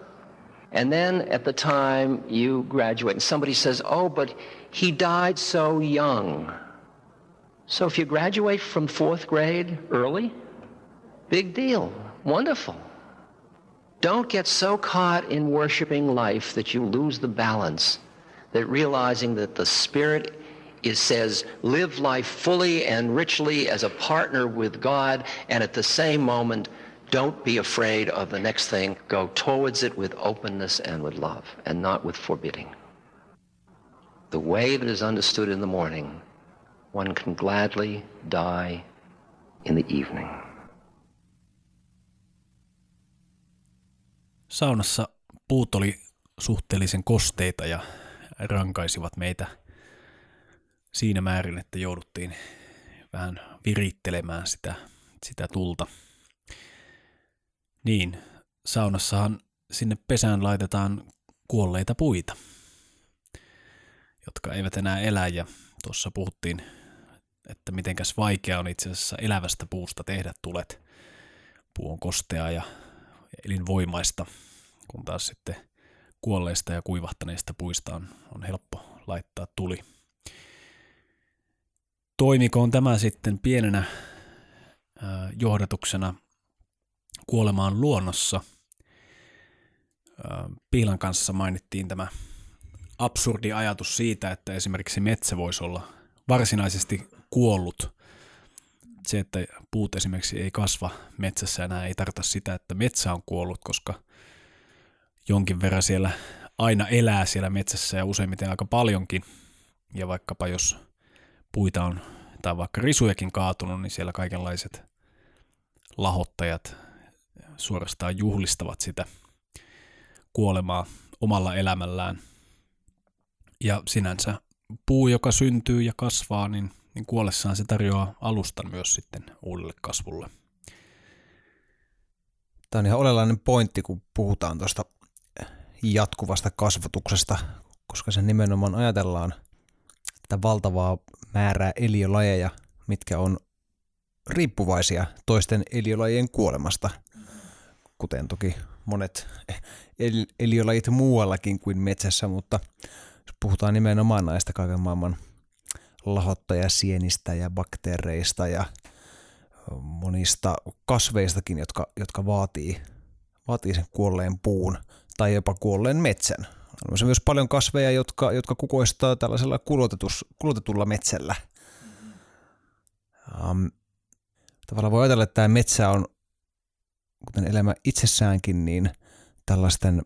And then at the time you graduate and somebody says, oh, but he died so young. So if you graduate from fourth grade early, big deal, wonderful. Don't get so caught in worshiping life that you lose the balance, that realizing that the Spirit is says, live life fully and richly as a partner with God, and at the same moment, don't be afraid of the next thing. Go towards it with openness and with love, and not with forbidding. The way that is understood in the morning, one can gladly die in the evening. Saunassa puut oli suhteellisen kosteita ja rankaisivat meitä siinä määrin, että jouduttiin vähän virittelemään sitä, sitä tulta. Niin, saunassahan sinne pesään laitetaan kuolleita puita, jotka eivät enää elä, ja tuossa puhuttiin, että mitenkäs vaikea on itse asiassa elävästä puusta tehdä tulet. Puu on kosteaa ja elinvoimaista, kun taas sitten kuolleista ja kuivahtaneista puista on, on helppo laittaa tuli. Toimikoon tämä sitten pienenä äh, johdatuksena kuolemaan luonnossa. Piilan kanssa mainittiin tämä absurdi ajatus siitä, että esimerkiksi metsä voisi olla varsinaisesti kuollut. Se, että puut esimerkiksi ei kasva metsässä enää, ei tarkoita sitä, että metsä on kuollut, koska jonkin verran siellä aina elää siellä metsässä ja useimmiten aika paljonkin. Ja vaikkapa jos puita on tai vaikka risujakin kaatunut, niin siellä kaikenlaiset lahottajat suorastaan juhlistavat sitä kuolemaa omalla elämällään. Ja sinänsä puu, joka syntyy ja kasvaa, niin, niin kuollessaan se tarjoaa alustan myös sitten uudelle kasvulle. Tämä on ihan oleellinen pointti, kun puhutaan tuosta jatkuvasta kasvatuksesta, koska se nimenomaan ajatellaan, että että valtavaa määrää eliölajeja, mitkä on riippuvaisia toisten eliölajien kuolemasta, kuten toki monet el- eliölajit muuallakin kuin metsässä, mutta jos puhutaan nimenomaan näistä kaiken maailman lahottajasienistä ja bakteereista ja monista kasveistakin, jotka, jotka vaatii, vaatii sen kuolleen puun tai jopa kuolleen metsän. On myös paljon kasveja, jotka, jotka kukoistaa tällaisella kulotetulla metsällä. Um, tavallaan voi ajatella, että tämä metsä on, kuten elämä itsessäänkin, niin tällaisten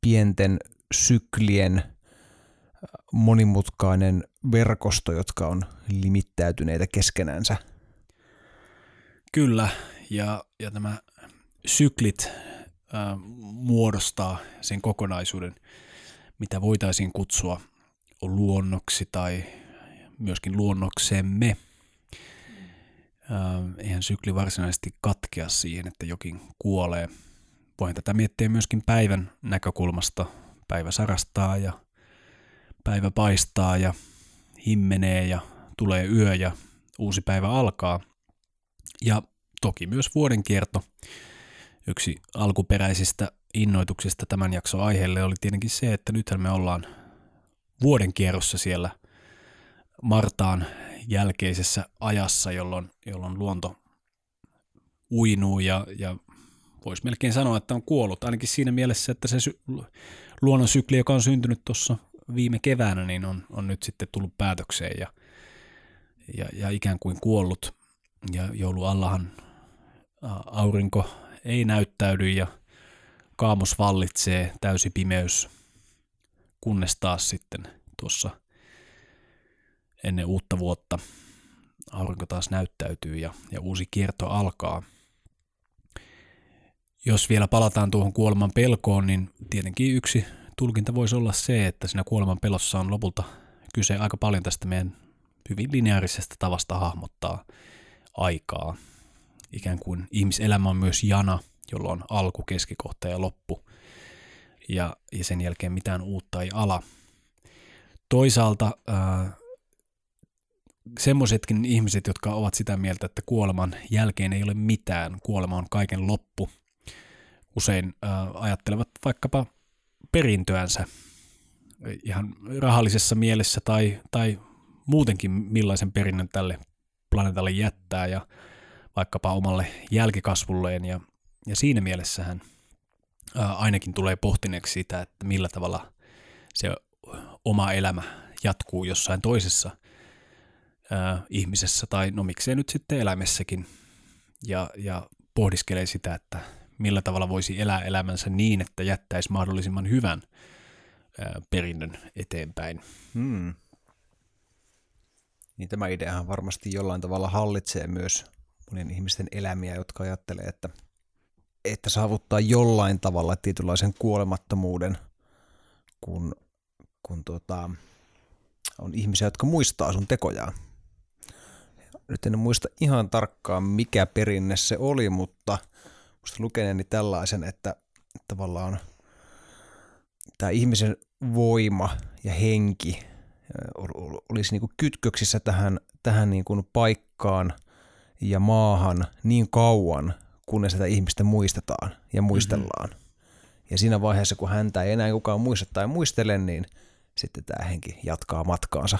pienten syklien monimutkainen verkosto, jotka on limittäytyneitä keskenänsä. Kyllä, ja, ja nämä syklit äh, muodostaa sen kokonaisuuden, mitä voitaisiin kutsua luonnoksi tai myöskin luonnoksemme. Äh, eihän sykli varsinaisesti katkea siihen, että jokin kuolee. Voin tätä miettiä myöskin päivän näkökulmasta. Päivä sarastaa ja päivä paistaa ja himmenee ja tulee yö ja uusi päivä alkaa. Ja toki myös vuodenkierto. Yksi alkuperäisistä innoituksista tämän jakson aiheelle oli tietenkin se, että nythän me ollaan vuodenkierrossa siellä Martaan jälkeisessä ajassa, jolloin, jolloin luonto uinuu ja, ja voisi melkein sanoa, että on kuollut. Ainakin siinä mielessä, että se sy- luonnon sykli, joka on syntynyt tuossa viime keväänä, niin on, on nyt sitten tullut päätökseen ja, ja, ja ikään kuin kuollut. Ja jouluallahan aurinko ei näyttäydy ja kaamos vallitsee, täysi pimeys, kunnes taas sitten tuossa ennen uutta vuotta aurinko taas näyttäytyy ja, ja uusi kierto alkaa. Jos vielä palataan tuohon kuoleman pelkoon, niin tietenkin yksi tulkinta voisi olla se, että siinä kuoleman pelossa on lopulta kyse aika paljon tästä meidän hyvin lineaarisesta tavasta hahmottaa aikaa. Ikään kuin ihmiselämä on myös jana, jolla on alku, keskikohta ja loppu. Ja, ja sen jälkeen mitään uutta ei ala. Toisaalta äh, semmoisetkin ihmiset, jotka ovat sitä mieltä, että kuoleman jälkeen ei ole mitään, kuolema on kaiken loppu, usein äh, ajattelevat vaikkapa perintöänsä ihan rahallisessa mielessä tai, tai muutenkin millaisen perinnön tälle planeetalle jättää ja vaikkapa omalle jälkikasvulleen ja, ja siinä mielessähän ää, ainakin tulee pohtineeksi sitä, että millä tavalla se oma elämä jatkuu jossain toisessa ää, ihmisessä tai no miksei nyt sitten eläimessäkin ja, ja pohdiskelee sitä, että millä tavalla voisi elää elämänsä niin, että jättäisi mahdollisimman hyvän ää, perinnön eteenpäin. Hmm. Niin tämä ideahan varmasti jollain tavalla hallitsee myös monien ihmisten elämiä, jotka ajattelee, että, että saavuttaa jollain tavalla tietynlaisen kuolemattomuuden, kun, kun tuota, on ihmisiä, jotka muistaa sun tekojaan. Nyt en muista ihan tarkkaan, mikä perinne se oli, mutta musta lukeneeni tällaisen, että tavallaan tämä ihmisen voima ja henki olisi niin kuin kytköksissä tähän, tähän niin kuin paikkaan ja maahan niin kauan, kunnes sitä ihmistä muistetaan ja muistellaan. Mm-hmm. Ja siinä vaiheessa, kun häntä ei enää kukaan muista tai muistele, niin sitten tämä henki jatkaa matkaansa.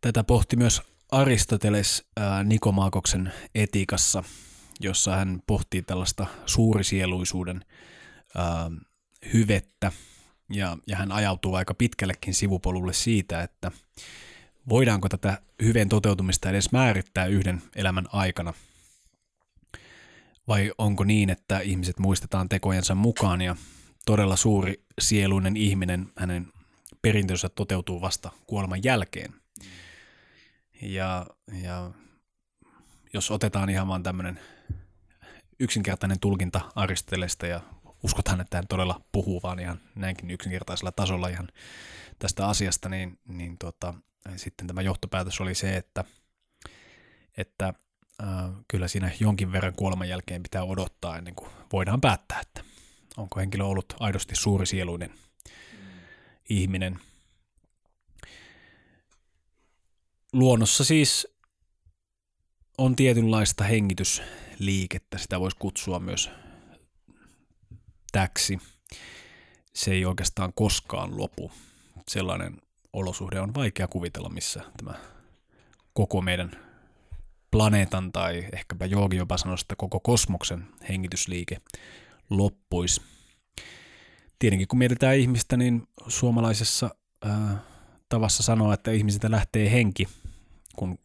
Tätä pohti myös Aristoteles äh, Nikomaakoksen etiikassa, jossa hän pohtii tällaista suurisieluisuuden äh, hyvettä. Ja, ja hän ajautuu aika pitkällekin sivupolulle siitä, että voidaanko tätä hyveen toteutumista edes määrittää yhden elämän aikana. Vai onko niin, että ihmiset muistetaan tekojensa mukaan ja todella suuri sieluinen ihminen, hänen perintönsä toteutuu vasta kuoleman jälkeen. Ja, ja jos otetaan ihan vaan tämmöinen yksinkertainen tulkinta Aristotelesta ja uskotaan, että hän todella puhuu vaan ihan näinkin yksinkertaisella tasolla ihan tästä asiasta, niin, niin tota, sitten tämä johtopäätös oli se, että, että äh, kyllä siinä jonkin verran kuoleman jälkeen pitää odottaa ennen kuin voidaan päättää, että onko henkilö ollut aidosti suurisieluinen mm. ihminen. luonnossa siis on tietynlaista hengitysliikettä, sitä voisi kutsua myös täksi. Se ei oikeastaan koskaan lopu. Sellainen olosuhde on vaikea kuvitella, missä tämä koko meidän planeetan tai ehkäpä Joogi jopa sanoisi, että koko kosmoksen hengitysliike loppuisi. Tietenkin kun mietitään ihmistä, niin suomalaisessa ää, tavassa sanoa, että ihmisiltä lähtee henki, kun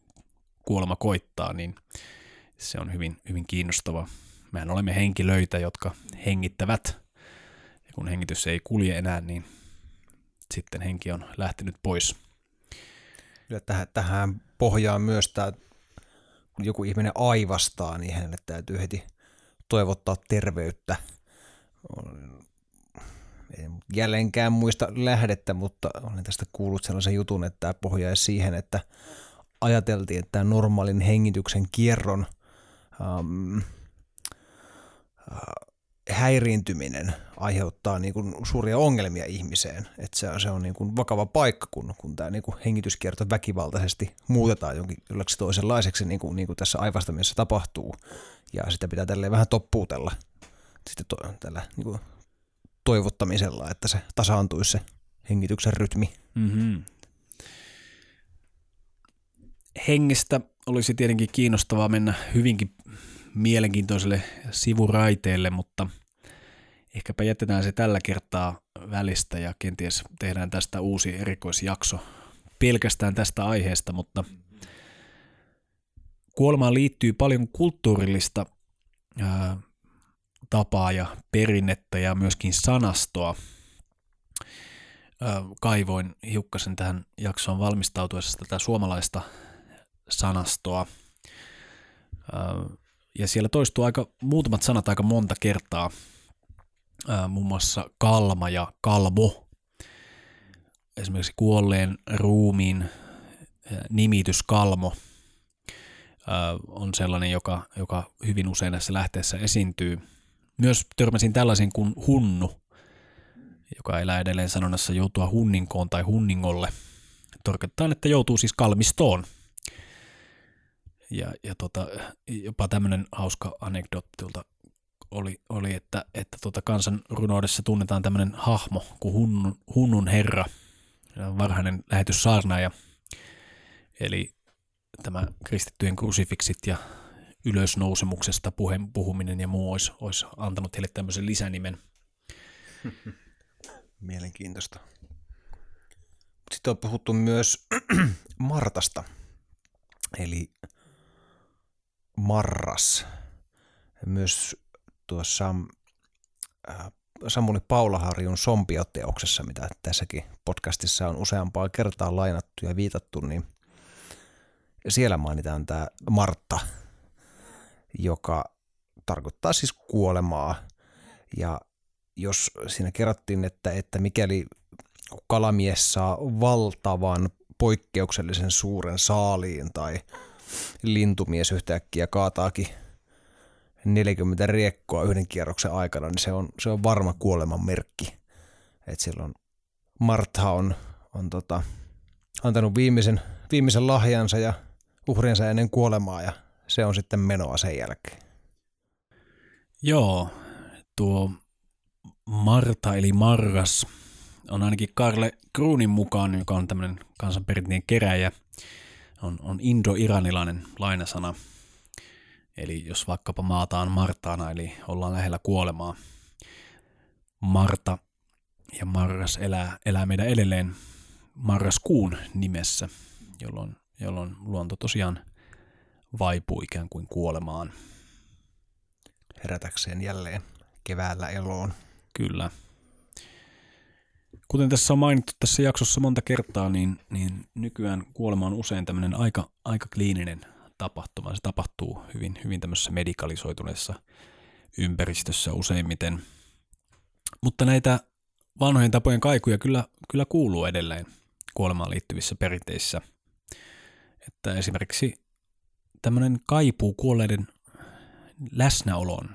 kuolema koittaa, niin se on hyvin, hyvin kiinnostava. Mehän olemme henkilöitä, jotka hengittävät, ja kun hengitys ei kulje enää, niin sitten henki on lähtenyt pois. Ja tähän, tähän pohjaan myös tämä, kun joku ihminen aivastaa, niin hänelle täytyy heti toivottaa terveyttä. En jälleenkään muista lähdettä, mutta olen tästä kuullut sellaisen jutun, että tämä pohjaisi siihen, että ajateltiin, että tämä normaalin hengityksen kierron ähm, äh, häiriintyminen aiheuttaa niin kuin suuria ongelmia ihmiseen. Että se, se on niin kuin vakava paikka, kun, kun tämä niin kuin hengityskierto väkivaltaisesti muutetaan jonkinlaiseksi toisenlaiseksi, niin kuin, niin kuin tässä aivastamisessa tapahtuu. Ja sitä pitää tälleen vähän toppuutella sitten to, tällä niin kuin toivottamisella, että se tasaantuisi se hengityksen rytmi. Mm-hmm. Hengestä olisi tietenkin kiinnostavaa mennä hyvinkin mielenkiintoiselle sivuraiteelle, mutta ehkäpä jätetään se tällä kertaa välistä ja kenties tehdään tästä uusi erikoisjakso pelkästään tästä aiheesta, mutta kuolemaan liittyy paljon kulttuurillista ää, tapaa ja perinnettä ja myöskin sanastoa. Ää, kaivoin hiukkasen tähän jaksoon valmistautuessa tätä suomalaista sanastoa. Ää, Ja siellä toistuu aika, muutamat sanat aika monta kertaa, äh, muun muassa kalma ja kalvo. Esimerkiksi kuolleen ruumiin äh, nimitys kalmo äh, on sellainen, joka, joka hyvin usein näissä lähteissä esiintyy. Myös törmäsin tällaisen kuin hunnu, joka elää edelleen sanonnassa joutua hunninkoon tai hunningolle. Tarkoittaa, että joutuu siis kalmistoon. Ja, ja tota, jopa tämmöinen hauska anekdoottilta oli, oli, että, että tota kansanrunoudessa tunnetaan tämmöinen hahmo kuin hunnun, hunnun herra, varhainen lähetyssaarnaaja. Eli tämä kristittyjen krusifiksit ja ylösnousemuksesta puheen, puhuminen ja muu olisi, olisi antanut heille tämmöisen lisänimen. Mielenkiintoista. Sitten on puhuttu myös Martasta, eli Marras. Myös tuossa äh, Samuli Paulaharjun Sompio-teoksessa, mitä tässäkin podcastissa on useampaa kertaa lainattu ja viitattu, niin siellä mainitaan tämä Martta, joka tarkoittaa siis kuolemaa. Ja jos siinä kerrottiin, että, että mikäli kalamies saa valtavan poikkeuksellisen suuren saaliin tai lintumies yhtäkkiä kaataakin neljäkymmentä riekkoa yhden kierroksen aikana, niin se on, se on varma kuoleman merkki. Et silloin Martha on, on tota, antanut viimeisen, viimeisen lahjansa ja uhrinsa ennen kuolemaa, ja se on sitten menoa sen jälkeen. Joo, tuo Marta eli Marras on ainakin Kaarle Krohnin mukaan, joka on tämmöinen kansanperinteen keräjä, on, on indo-iranilainen lainasana. Eli jos vaikkapa maataan Martaana, eli ollaan lähellä kuolemaa. Marta ja Marras elää, elää meidän edelleen marraskuun nimessä, jolloin, jolloin luonto tosiaan vaipuu ikään kuin kuolemaan. Herätäkseen jälleen keväällä eloon. Kyllä. Kuten tässä on mainittu tässä jaksossa monta kertaa, niin, niin nykyään kuolema on usein tämmöinen aika, aika kliininen tapahtuma. Se tapahtuu hyvin, hyvin tämmöisessä medikalisoituneessa ympäristössä useimmiten. Mutta näitä vanhojen tapojen kaikuja kyllä, kyllä kuuluu edelleen kuolemaan liittyvissä perinteissä. Että esimerkiksi tämmöinen kaipuu kuolleiden läsnäoloon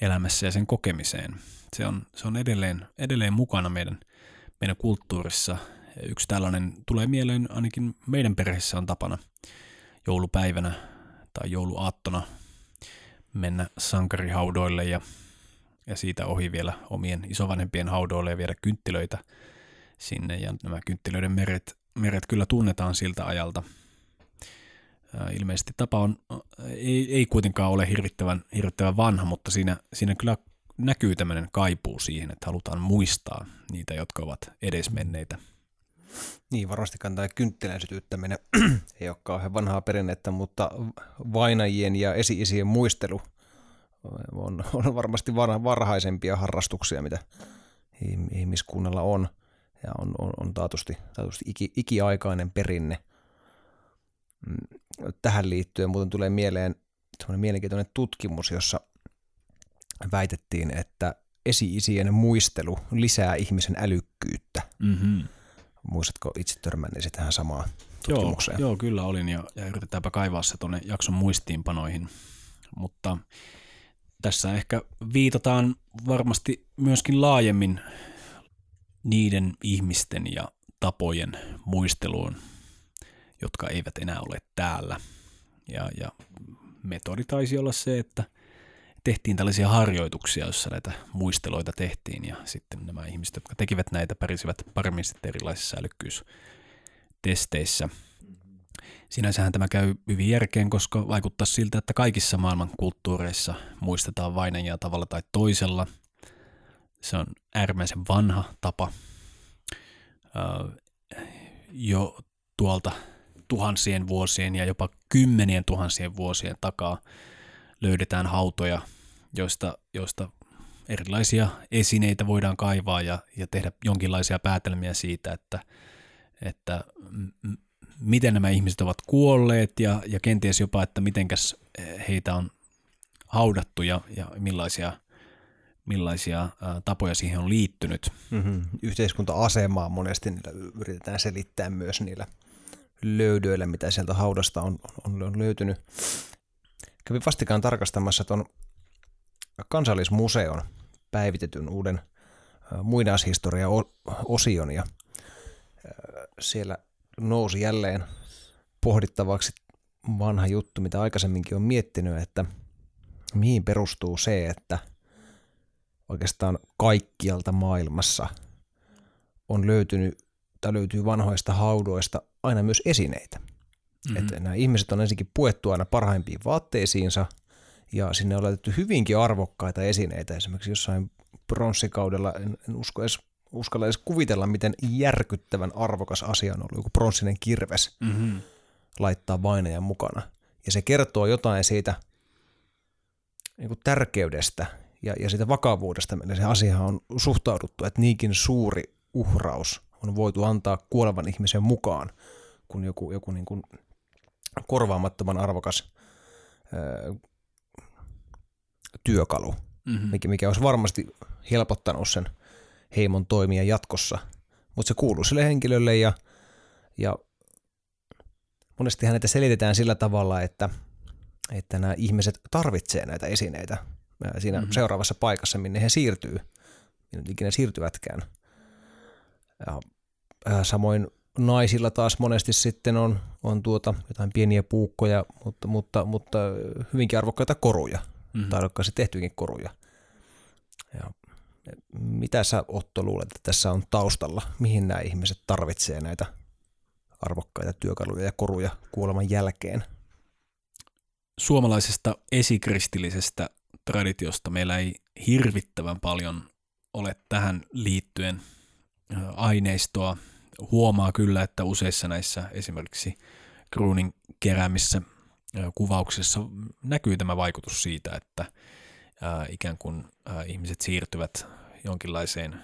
elämässä ja sen kokemiseen. Se on, se on edelleen, edelleen mukana meidän, meidän kulttuurissa, Yksi tällainen tulee mieleen ainakin meidän perheessä on tapana joulupäivänä tai jouluaattona mennä sankarihaudoille ja, ja siitä ohi vielä omien isovanhempien haudoille ja viedä kynttilöitä sinne. Ja nämä kynttilöiden meret, meret kyllä tunnetaan siltä ajalta. Ilmeisesti tapa on, ei, ei kuitenkaan ole hirvittävän, hirvittävän vanha, mutta siinä, siinä kyllä näkyy tämmöinen kaipuu siihen, että halutaan muistaa niitä, jotka ovat edesmenneitä. Niin, varmastikaan tämä kynttilän sytyttäminen ei ole kauhean vanhaa perinnettä, mutta vainajien ja esi-isien muistelu on, on varmasti varhaisempia harrastuksia, mitä ihmiskunnalla on, ja on, on, on taatusti, taatusti iki, ikiaikainen perinne. Tähän liittyen muuten tulee mieleen semmoinen mielenkiintoinen tutkimus, jossa väitettiin, että esi-isien muistelu lisää ihmisen älykkyyttä. Mm-hmm. Muistatko itse törmänneesi tähän samaan tutkimukseen? Joo, joo, kyllä olin, ja, ja yritetäänpä kaivaa se tuonne jakson muistiinpanoihin. Mutta tässä ehkä viitataan varmasti myöskin laajemmin niiden ihmisten ja tapojen muisteluun, jotka eivät enää ole täällä. Ja, ja metodi taisi olla se, että tehtiin tällaisia harjoituksia, joissa näitä muisteloita tehtiin, ja sitten nämä ihmiset, jotka tekivät näitä, pärisivät paremmin sitten erilaisissa älykkyystesteissä. Sinänsähän tämä käy hyvin järkeen, koska vaikuttaa siltä, että kaikissa maailman kulttuureissa muistetaan vainajia tavalla tai toisella. Se on äärimmäisen vanha tapa. Jo tuolta tuhansien vuosien ja jopa kymmenien tuhansien vuosien takaa löydetään hautoja, joista, joista erilaisia esineitä voidaan kaivaa ja, ja tehdä jonkinlaisia päätelmiä siitä, että, että m- miten nämä ihmiset ovat kuolleet ja, ja kenties jopa, että mitenkäs heitä on haudattu ja, ja millaisia, millaisia ää, tapoja siihen on liittynyt. Mm-hmm. Yhteiskunta-asemaa monesti niillä yritetään selittää myös niillä löydöillä, mitä sieltä haudasta on, on, on löytynyt. Kävin vastikään tarkastamassa tuon Kansallismuseon päivitetyn uuden muinaishistoria-osion, ja siellä nousi jälleen pohdittavaksi vanha juttu, mitä aikaisemminkin on miettinyt, että mihin perustuu se, että oikeastaan kaikkialta maailmassa on löytynyt tai löytyy vanhoista haudoista aina myös esineitä. Mm-hmm. Että nämä ihmiset on ensinnäkin puettu aina parhaimpiin vaatteisiinsa, ja sinne on laitettu hyvinkin arvokkaita esineitä. Esimerkiksi jossain pronssikaudella en, en usko edes, uskalla edes kuvitella, miten järkyttävän arvokas asia on ollut joku pronssinen kirves mm-hmm. laittaa vainajan mukana. Ja se kertoo jotain siitä niin kuin tärkeydestä ja, ja siitä vakavuudesta, millä se asia on suhtauduttu, että niinkin suuri uhraus on voitu antaa kuolevan ihmisen mukaan, kun joku, joku niin kuin korvaamattoman arvokas öö, työkalu, mm-hmm. mikä, mikä olisi varmasti helpottanut sen heimon toimia jatkossa, mutta se kuuluu sille henkilölle, ja, ja monesti näitä selitetään sillä tavalla, että, että nämä ihmiset tarvitsee näitä esineitä siinä mm-hmm. seuraavassa paikassa, minne he siirtyy, minne ikinä siirtyvätkään. Ja, ää, samoin naisilla taas monesti sitten on, on tuota, jotain pieniä puukkoja, mutta, mutta, mutta hyvinkin arvokkaita koruja, mm-hmm. taidokkaasti tehtyikin koruja. Ja mitä sä, Otto, luulet, että tässä on taustalla? Mihin nämä ihmiset tarvitsee näitä arvokkaita työkaluja ja koruja kuoleman jälkeen? Suomalaisesta esikristillisestä traditiosta meillä ei hirvittävän paljon ole tähän liittyen aineistoa. Huomaa kyllä, että useissa näissä esimerkiksi kruunin keräämissä kuvauksissa näkyy tämä vaikutus siitä, että ikään kuin ihmiset siirtyvät jonkinlaiseen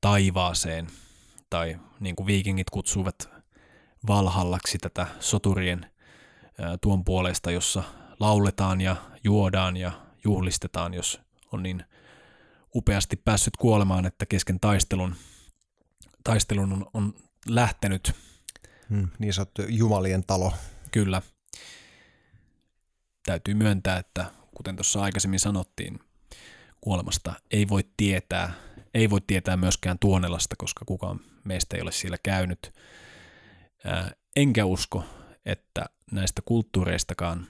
taivaaseen, tai niin kuin viikingit kutsuvat valhallaksi tätä soturien tuon puolesta, jossa lauletaan ja juodaan ja juhlistetaan, jos on niin upeasti päässyt kuolemaan, että kesken taistelun Taistelun on, on lähtenyt. Hmm, niin sanottu jumalien talo. Kyllä. Täytyy myöntää, että kuten tuossa aikaisemmin sanottiin, kuolemasta ei voi tietää, ei voi tietää myöskään Tuonelasta, koska kukaan meistä ei ole siellä käynyt. Ää, enkä usko, että näistä kulttuureistakaan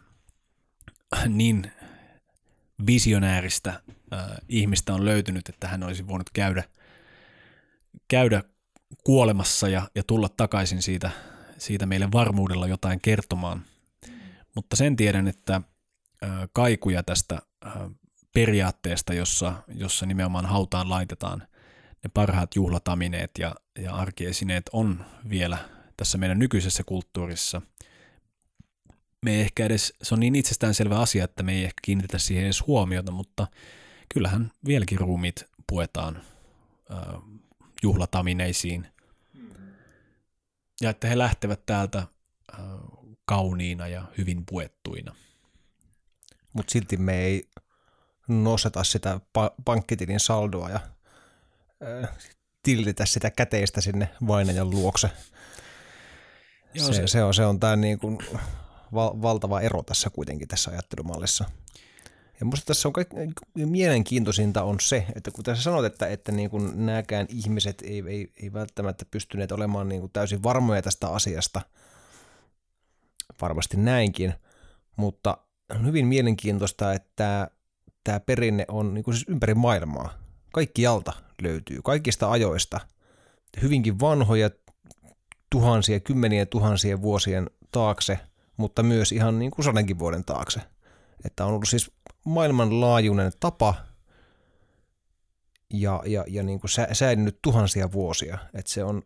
niin visionääristä ää, ihmistä on löytynyt, että hän olisi voinut käydä, käydä kuolemassa ja, ja tulla takaisin siitä, siitä meille varmuudella jotain kertomaan. Mutta sen tiedän, että ää, kaikuja tästä ää, periaatteesta, jossa, jossa nimenomaan hautaan laitetaan ne parhaat juhlatamineet ja, ja arkiesineet on vielä tässä meidän nykyisessä kulttuurissa. Me ei ehkä edes, se on niin itsestäänselvä asia, että me ei ehkä kiinnitetä siihen edes huomiota, mutta kyllähän vieläkin ruumiit puetaan ää, juhlatamineisiin. Ja että he lähtevät täältä ää, kauniina ja hyvin puettuina. Mutta silti me ei nosteta sitä pa- pankkitilin saldoa ja äh, tilitä sitä käteistä sinne vainajan luokse. Joo, se, se, se on, se on tää niin kuin val- valtava ero tässä kuitenkin tässä ajattelumallissa. Ja musta tässä on kaikki, mielenkiintoisinta on se, että kun tässä sanot, että, että niin kuin nääkään ihmiset ei, ei, ei välttämättä pystyneet olemaan niin kuin täysin varmoja tästä asiasta, varmasti näinkin, mutta on hyvin mielenkiintoista, että tämä perinne on niin kuin siis ympäri maailmaa. Kaikkialta löytyy, kaikista ajoista. Hyvinkin vanhoja tuhansia, kymmenien tuhansien vuosien taakse, mutta myös ihan niin kuin sadankin vuoden taakse. Että on ollut siis maailmanlaajuinen tapa ja, ja, ja niin kuin sä, säilynyt tuhansia vuosia. Että se on,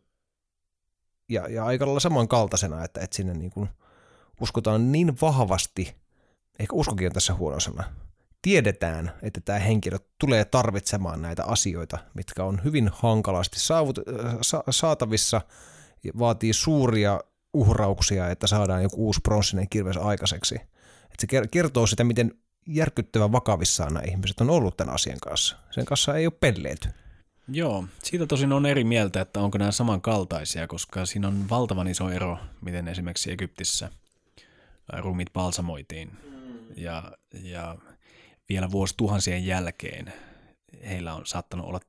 ja, ja aika lailla samankaltaisena, että, että sinne niin kuin uskotaan niin vahvasti, ehkä uskokin on tässä huono sana. Tiedetään, että tämä henkilö tulee tarvitsemaan näitä asioita, mitkä on hyvin hankalasti saavut, sa, saatavissa ja vaatii suuria uhrauksia, että saadaan joku uusi pronssinen kirves aikaiseksi. Että se kertoo sitä, miten järkyttävän vakavissaan nämä ihmiset on ollut tämän asian kanssa. Sen kanssa ei ole pelleilty. Joo, siitä tosin on eri mieltä, että onko nämä samankaltaisia, koska siinä on valtavan iso ero, miten esimerkiksi Egyptissä ruumiit balsamoitiin ja... ja vielä vuosituhansien jälkeen heillä on saattanut olla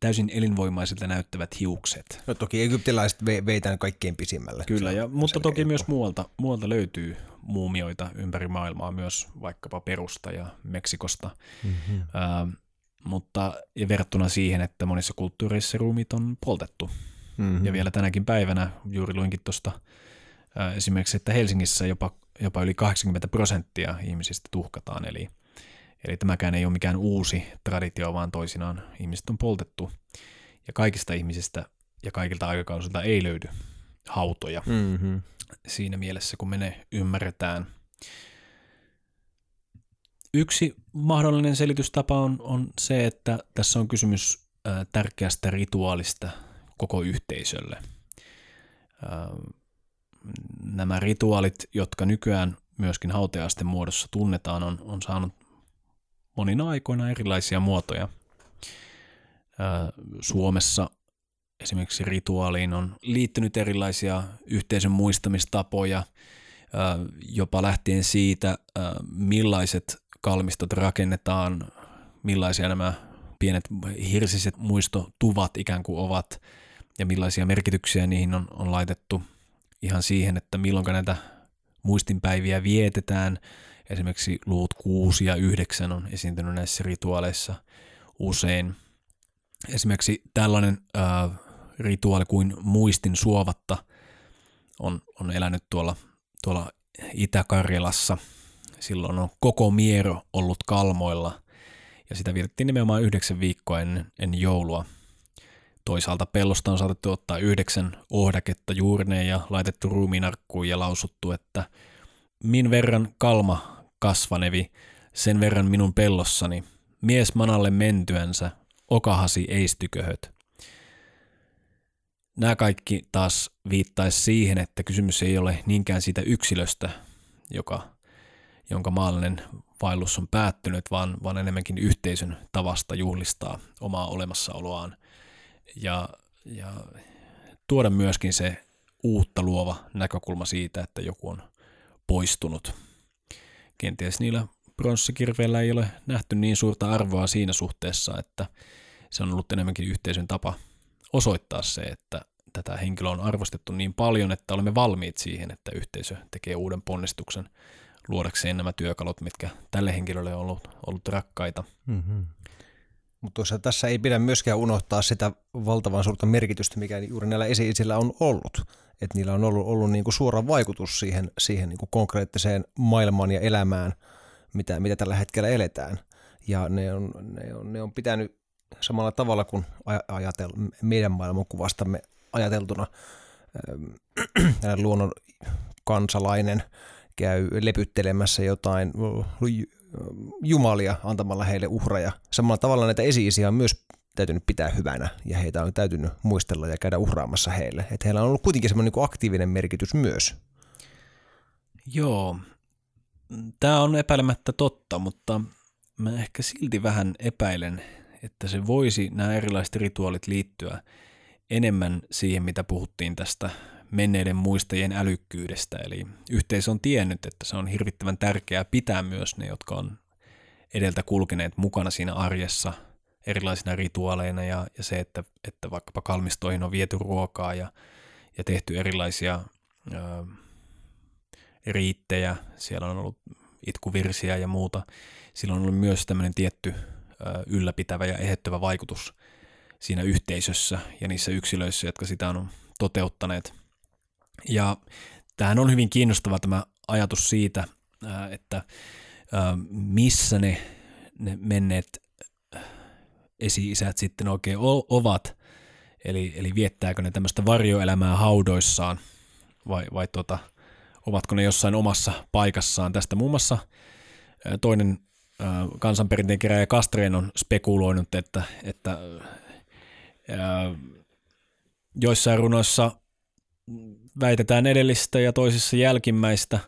täysin elinvoimaisilta näyttävät hiukset. No toki egyptiläiset ve- veitään kaikkein pisimmälle. Kyllä, ja, mutta toki elko. Myös muualta, muualta löytyy muumioita ympäri maailmaa, myös vaikkapa Perusta ja Meksikosta. Mm-hmm. Äh, mutta ja verrattuna siihen, että monissa kulttuureissa ruumiit on poltettu. Mm-hmm. Ja vielä tänäkin päivänä, juuri luinkin tuosta äh, esimerkiksi, että Helsingissä jopa, jopa yli kahdeksankymmentä prosenttia ihmisistä tuhkataan, eli Eli tämäkään ei ole mikään uusi traditio, vaan toisinaan ihmiset on poltettu. Ja kaikista ihmisistä ja kaikilta aikakausilta ei löydy hautoja. Mm-hmm. Siinä mielessä, kun me ne ymmärretään. Yksi mahdollinen selitystapa on, on se, että tässä on kysymys äh, tärkeästä rituaalista koko yhteisölle. Äh, nämä rituaalit, jotka nykyään myöskin hautajaisten muodossa tunnetaan, on, on saanut monina aikoina erilaisia muotoja. Suomessa esimerkiksi rituaaliin on liittynyt erilaisia yhteisön muistamistapoja, jopa lähtien siitä, millaiset kalmistot rakennetaan, millaisia nämä pienet hirsiset muistotuvat ikään kuin ovat ja millaisia merkityksiä niihin on, on laitettu ihan siihen, että milloin näitä muistinpäiviä vietetään. Esimerkiksi luvut kuusi ja yhdeksän on esiintynyt näissä rituaaleissa usein. Esimerkiksi tällainen äh, rituaali kuin muistin suovatta on, on elänyt tuolla, tuolla Itä-Karjalassa. Silloin on koko miero ollut Kalmoilla ja sitä vietettiin nimenomaan yhdeksän viikkoa ennen, ennen joulua. Toisaalta pellosta on saatettu ottaa yhdeksän ohdaketta juurneen ja laitettu ruumiinarkkuun ja lausuttu, että min verran Kalma kasvanevi, sen verran minun pellossani, mies Manalle mentyänsä, okahasi eistyköhöt. Nämä kaikki taas viittaisi siihen, että kysymys ei ole niinkään siitä yksilöstä, joka, jonka maallinen vaellus on päättynyt, vaan, vaan enemmänkin yhteisön tavasta juhlistaa omaa olemassaoloaan ja, ja tuoda myöskin se uutta luova näkökulma siitä, että joku on poistunut. Kenties niillä bronssikirveellä ei ole nähty niin suurta arvoa siinä suhteessa, että se on ollut enemmänkin yhteisön tapa osoittaa se, että tätä henkilöä on arvostettu niin paljon, että olemme valmiit siihen, että yhteisö tekee uuden ponnistuksen luodakseen nämä työkalut, mitkä tälle henkilölle on ollut, ollut rakkaita. Mm-hmm. Mutta tässä ei pidä myöskään unohtaa sitä valtavan suurta merkitystä, mikä juuri näillä esi-isillä on ollut. Et niillä on ollut, ollut niinku suora vaikutus siihen, siihen niinku konkreettiseen maailmaan ja elämään, mitä, mitä tällä hetkellä eletään. Ja ne on, ne on, ne on pitänyt samalla tavalla kuin ajatel- meidän maailmankuvastamme ajateltuna äh, luonnon kansalainen käy lepyttelemässä jotain jumalia antamalla heille uhreja. Samalla tavalla näitä esi-isiä on myös täytynyt pitää hyvänä ja heitä on täytynyt muistella ja käydä uhraamassa heille. Että heillä on ollut kuitenkin semmoinen aktiivinen merkitys myös. Joo, tämä on epäilemättä totta, mutta mä ehkä silti vähän epäilen, että se voisi nämä erilaiset rituaalit liittyä enemmän siihen, mitä puhuttiin tästä menneiden muistajien älykkyydestä. Eli yhteisö on tiennyt, että se on hirvittävän tärkeää pitää myös ne, jotka on edeltä kulkeneet mukana siinä arjessa erilaisina rituaaleina ja, ja se, että, että vaikkapa kalmistoihin on viety ruokaa ja, ja tehty erilaisia ö, riittejä. Siellä on ollut itkuvirsiä ja muuta. Sillä on ollut myös tämmöinen tietty ö, ylläpitävä ja eheyttävä vaikutus siinä yhteisössä ja niissä yksilöissä, jotka sitä on toteuttaneet. Ja tämähän on hyvin kiinnostava tämä ajatus siitä, että missä ne, ne menneet esi-isät sitten oikein ovat, eli, eli viettääkö ne tämmöistä varjoelämää haudoissaan vai, vai tuota, ovatko ne jossain omassa paikassaan. Tästä muun muassa toinen kansanperinteen kerääjä Kastrén on spekuloinut, että, että ää, joissain runoissa väitetään edellistä ja toisissa jälkimmäistä.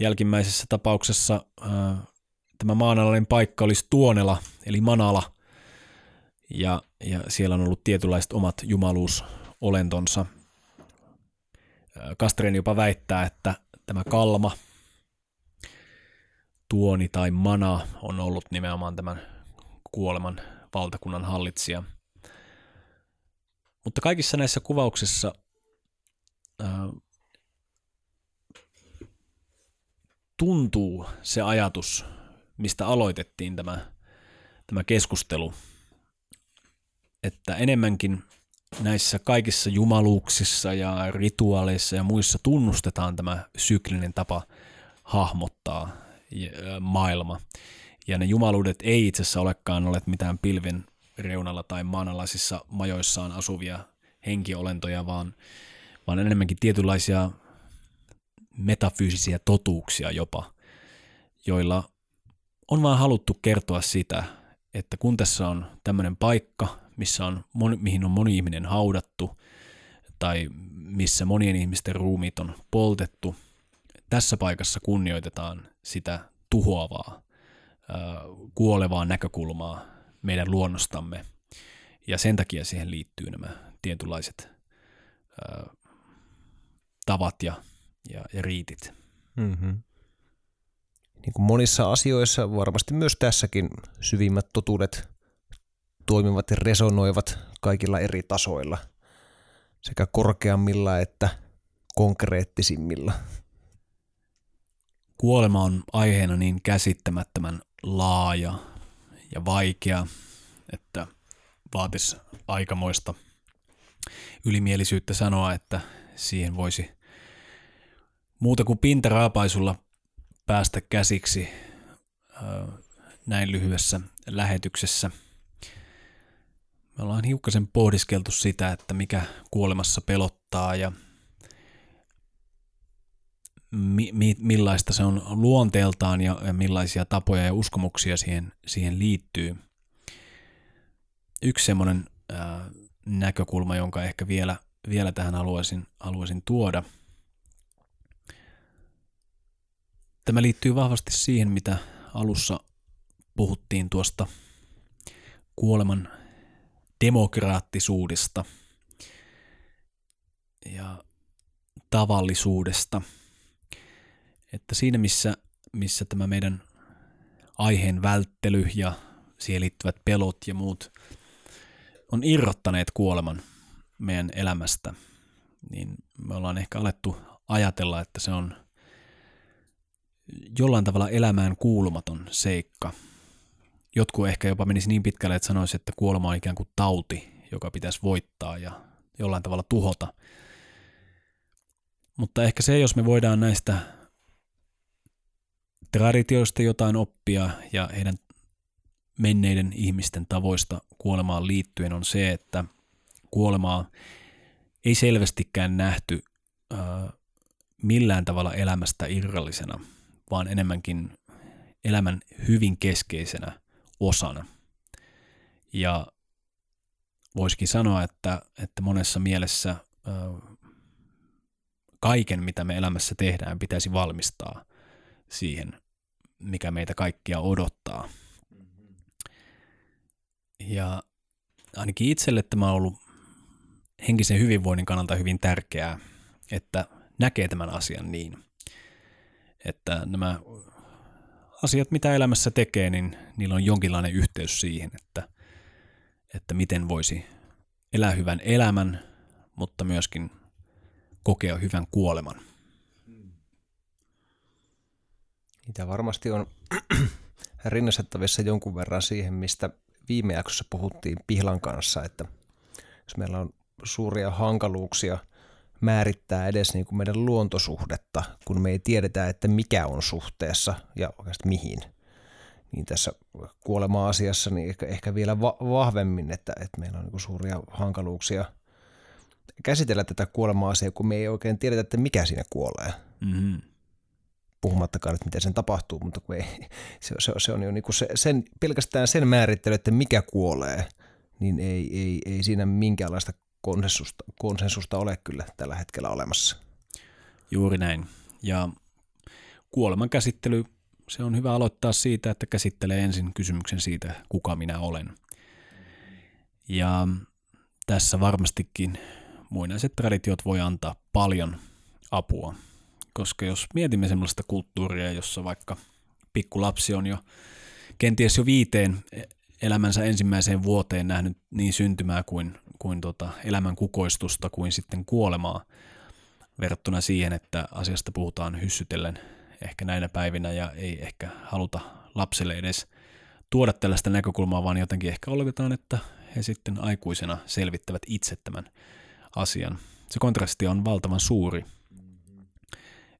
Jälkimmäisessä tapauksessa ää, tämä maanalainen paikka olisi Tuonela, eli Manala, ja, ja siellä on ollut tietynlaiset omat jumaluusolentonsa. Kastrén jopa väittää, että tämä Kalma, Tuoni tai Mana on ollut nimenomaan tämän kuoleman valtakunnan hallitsija. Mutta kaikissa näissä kuvauksissa tuntuu se ajatus, mistä aloitettiin tämä, tämä keskustelu, että enemmänkin näissä kaikissa jumaluuksissa ja rituaaleissa ja muissa tunnustetaan tämä syklinen tapa hahmottaa maailma. Ja ne jumaluudet ei itse asiassa olekaan ole mitään pilven reunalla tai maanalaisissa majoissaan asuvia henkiolentoja, vaan vaan enemmänkin tietynlaisia metafyysisiä totuuksia jopa, joilla on vaan haluttu kertoa sitä, että kun tässä on tämmöinen paikka, missä on moni, mihin on moni ihminen haudattu tai missä monien ihmisten ruumiit on poltettu, tässä paikassa kunnioitetaan sitä tuhoavaa, kuolevaa näkökulmaa meidän luonnostamme, ja sen takia siihen liittyy nämä tietynlaiset tavat ja, ja, ja riitit. Mm-hmm. Niin kuin monissa asioissa, varmasti myös tässäkin syvimmät totuudet toimivat ja resonoivat kaikilla eri tasoilla, sekä korkeammilla että konkreettisimmilla. Kuolema on aiheena niin käsittämättömän laaja ja vaikea, että vaatisi aikamoista ylimielisyyttä sanoa, että siihen voisi muuta kuin pintaraapaisulla päästä käsiksi näin lyhyessä lähetyksessä. Me ollaan hiukkasen pohdiskeltu sitä, että mikä kuolemassa pelottaa ja mi- mi- millaista se on luonteeltaan ja millaisia tapoja ja uskomuksia siihen, siihen liittyy. Yksi semmoinen ää, näkökulma, jonka ehkä vielä Vielä tähän haluaisin, haluaisin tuoda. Tämä liittyy vahvasti siihen, mitä alussa puhuttiin tuosta kuoleman demokraattisuudesta ja tavallisuudesta. Että siinä, missä, missä tämä meidän aiheen välttely ja siihen liittyvät pelot ja muut on irrottaneet kuoleman meidän elämästä, niin me ollaan ehkä alettu ajatella, että se on jollain tavalla elämään kuulumaton seikka. Jotkut ehkä jopa menisi niin pitkälle, että sanoisi, että kuolema on ikään kuin tauti, joka pitäisi voittaa ja jollain tavalla tuhota. Mutta ehkä se, jos me voidaan näistä traditioista jotain oppia ja heidän menneiden ihmisten tavoista kuolemaan liittyen, on se, että kuolemaa ei selvästikään nähty äh, millään tavalla elämästä irrallisena, vaan enemmänkin elämän hyvin keskeisenä osana. Ja voisikin sanoa, että, että monessa mielessä äh, kaiken, mitä me elämässä tehdään, pitäisi valmistaa siihen, mikä meitä kaikkia odottaa. Ja ainakin itselle tämä on ollut henkisen hyvinvoinnin kannalta hyvin tärkeää, että näkee tämän asian niin, että nämä asiat, mitä elämässä tekee, niin niillä on jonkinlainen yhteys siihen, että, että miten voisi elää hyvän elämän, mutta myöskin kokea hyvän kuoleman. Niitä varmasti on rinnastettavissa jonkun verran siihen, mistä viime jaksossa puhuttiin Pihlan kanssa, että jos meillä on suuria hankaluuksia määrittää edes niin kuin meidän luontosuhdetta, kun me ei tiedetä, että mikä on suhteessa ja oikeastaan mihin, niin tässä kuolema-asiassa niin ehkä, ehkä vielä va- vahvemmin, että, että meillä on niin kuin suuria hankaluuksia käsitellä tätä kuolema-asiaa, kun me ei oikein tiedetä, että mikä siinä kuolee. Mm-hmm. Puhumattakaan, että miten sen tapahtuu, mutta kun ei, se, se, se on jo niin kuin se, sen, pelkästään sen määrittely, että mikä kuolee, niin ei, ei, ei siinä minkäänlaista konsensusta, konsensusta ole kyllä tällä hetkellä olemassa. Juuri näin. Ja kuoleman käsittely, se on hyvä aloittaa siitä, että käsittelee ensin kysymyksen siitä, kuka minä olen. Ja tässä varmastikin muinaiset traditiot voi antaa paljon apua. Koska jos mietimme sellaista kulttuuria, jossa vaikka pikkulapsi on jo kenties jo viiteen elämänsä ensimmäiseen vuoteen nähnyt niin syntymää kuin, kuin tota elämän kukoistusta kuin sitten kuolemaa, verrattuna siihen, että asiasta puhutaan hyssytellen ehkä näinä päivinä ja ei ehkä haluta lapselle edes tuoda tällaista näkökulmaa, vaan jotenkin ehkä oletetaan, että he sitten aikuisena selvittävät itse tämän asian. Se kontrasti on valtavan suuri.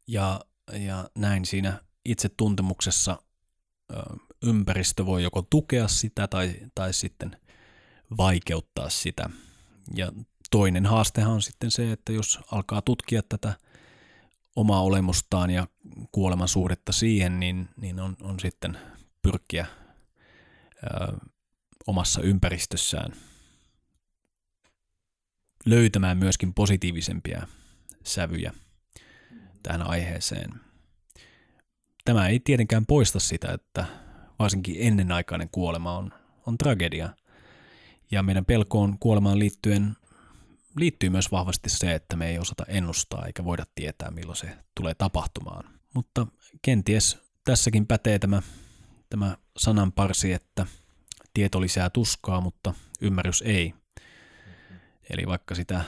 Ja, ja näin siinä itsetuntemuksessa ö, ympäristö voi joko tukea sitä tai, tai sitten vaikeuttaa sitä. Ja toinen haastehan on sitten se, että jos alkaa tutkia tätä omaa olemustaan ja kuoleman suhdetta siihen, niin, niin on, on sitten pyrkiä ö, omassa ympäristössään löytämään myöskin positiivisempia sävyjä tähän aiheeseen. Tämä ei tietenkään poista sitä, että varsinkin ennenaikainen kuolema on, on tragedia. Ja meidän pelkoon kuolemaan liittyen liittyy myös vahvasti se, että me ei osata ennustaa eikä voida tietää, milloin se tulee tapahtumaan. Mutta kenties tässäkin pätee tämä, tämä sananparsi, että tieto lisää tuskaa, mutta ymmärrys ei. Eli vaikka sitä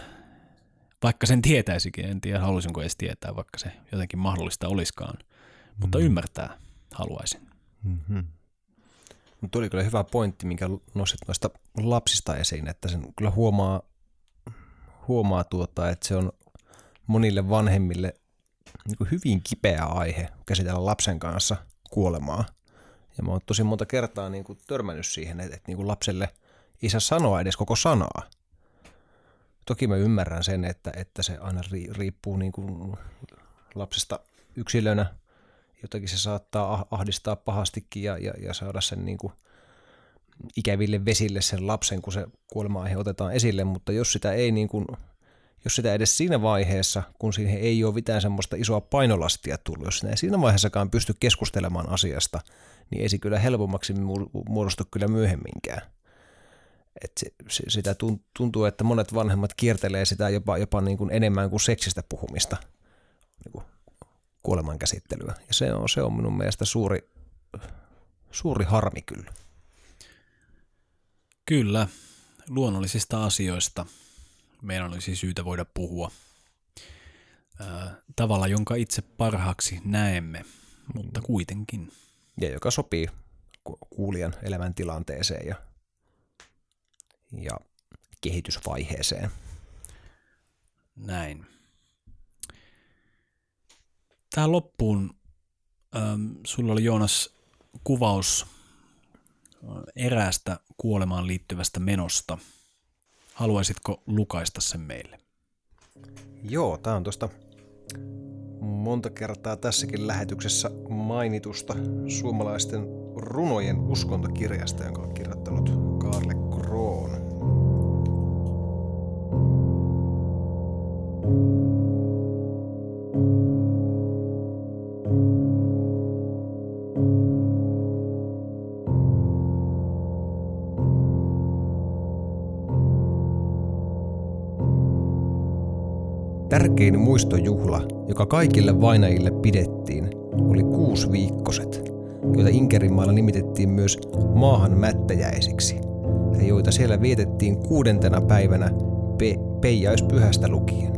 Vaikka sen tietäisikin, en tiedä haluaisinko edes tietää, vaikka se jotenkin mahdollista olisikaan, mutta mm. ymmärtää haluaisin. Mm-hmm. Tuli kyllä hyvä pointti, minkä nostit noista lapsista esiin, että sen kyllä huomaa, huomaa tuota, että se on monille vanhemmille niin kuin hyvin kipeä aihe käsitellä lapsen kanssa kuolemaa. Ja mä oon tosi monta kertaa niin kuin törmännyt siihen, että, että niin kuin lapselle ei saa sanoa edes koko sanaa. Toki mä ymmärrän sen, että, että se aina riippuu niin kuin lapsesta yksilönä. Jotakin se saattaa ahdistaa pahastikin ja, ja, ja saada sen niin kuin ikäville vesille sen lapsen, kun se kuolema-aihe otetaan esille. Mutta jos sitä ei niin kuin, jos sitä edes siinä vaiheessa, kun siihen ei ole mitään semmoista isoa painolastia tullut, jos ei siinä vaiheessakaan pysty keskustelemaan asiasta, niin ei se kyllä helpommaksi muodostu kyllä myöhemminkään. Että sitä tuntuu, että monet vanhemmat kiertelee sitä jopa, jopa niin kuin enemmän kuin seksistä puhumista, niin kuin kuoleman käsittelyä. Ja se on, se on minun mielestä suuri, Suuri harmi kyllä. Kyllä, luonnollisista asioista meidän olisi syytä voida puhua ää, tavalla, jonka itse parhaaksi näemme, mutta kuitenkin. Ja joka sopii kuulijan elämäntilanteeseen ja, ja kehitysvaiheeseen. Näin. Tähän loppuun ähm, sulla oli, Joonas, kuvaus eräästä kuolemaan liittyvästä menosta. Haluaisitko lukaista sen meille? Joo, tämä on tuosta monta kertaa tässäkin lähetyksessä mainitusta suomalaisten runojen uskontokirjasta, jonka on kirjoittanut Kaarle Krohn. Tärkein muistojuhla, joka kaikille vainajille pidettiin, oli kuusiviikkoset, joita Inkerinmaalla nimitettiin myös maahanmättäjäisiksi, ja joita siellä vietettiin kuudentena päivänä pe- Peijäispyhästä lukien.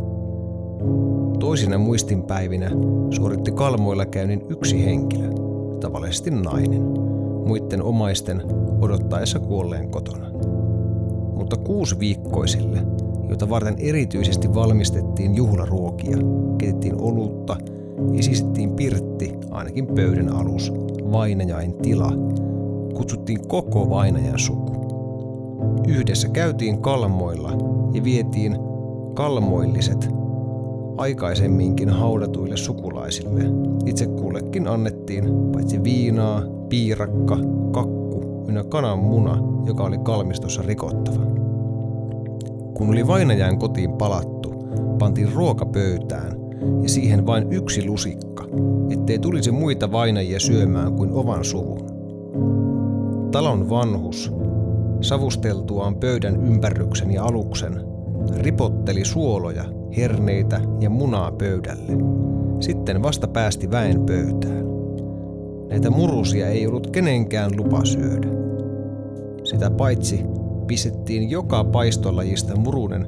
Toisina muistinpäivinä suoritti Kalmoilla käynnin yksi henkilö, tavallisesti nainen, muiden omaisten odottaessa kuolleen kotona. Mutta kuusiviikkoisille, jota varten erityisesti valmistettiin juhlaruokia, keitettiin olutta, esitettiin pirtti, ainakin pöydän alus, vainajain tila, kutsuttiin koko vainajan suku. Yhdessä käytiin Kalmoilla ja vietiin kalmoilliset aikaisemminkin haudatuille sukulaisille. Itse kullekin annettiin paitsi viinaa, piirakka, kakku ynnä kananmuna, joka oli kalmistossa rikottava. Kun oli vainajan kotiin palattu, pantiin ruokapöytään ja siihen vain yksi lusikka, ettei tulisi muita vainajia syömään kuin oman suvun. Talon vanhus, savusteltuaan pöydän ympärryksen ja aluksen, ripotteli suoloja, herneitä ja munaa pöydälle. Sitten vasta päästi väen pöytään. Näitä murusia ei ollut kenenkään lupa syödä. Sitä paitsi pistettiin joka paistolajista murunen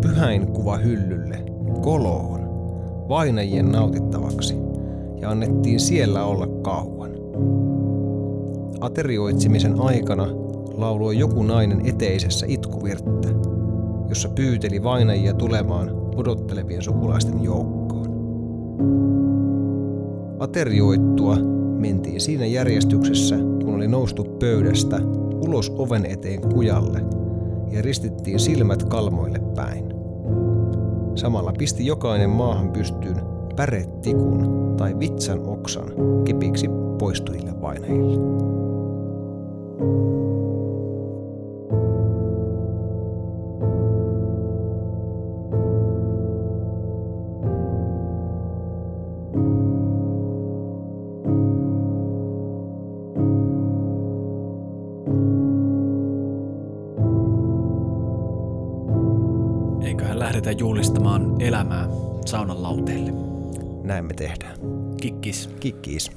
pyhäinkuva hyllylle koloon vainajien nautittavaksi ja annettiin siellä olla kauan. Aterioitsimisen aikana lauloi joku nainen eteisessä itkuvirttä, jossa pyyteli vainajia tulemaan odottelevien sukulaisten joukkoon. Aterioittua mentiin siinä järjestyksessä, kun oli noustu pöydästä ulos oven eteen kujalle ja ristittiin silmät Kalmoille päin. Samalla pisti jokainen maahan pystyyn päretikun tai vitsan oksan kepiksi poistujille vainajille. Lähdetään juhlistamaan elämää saunan lauteelle. Näin me tehdään. Kikkis. Kikkis.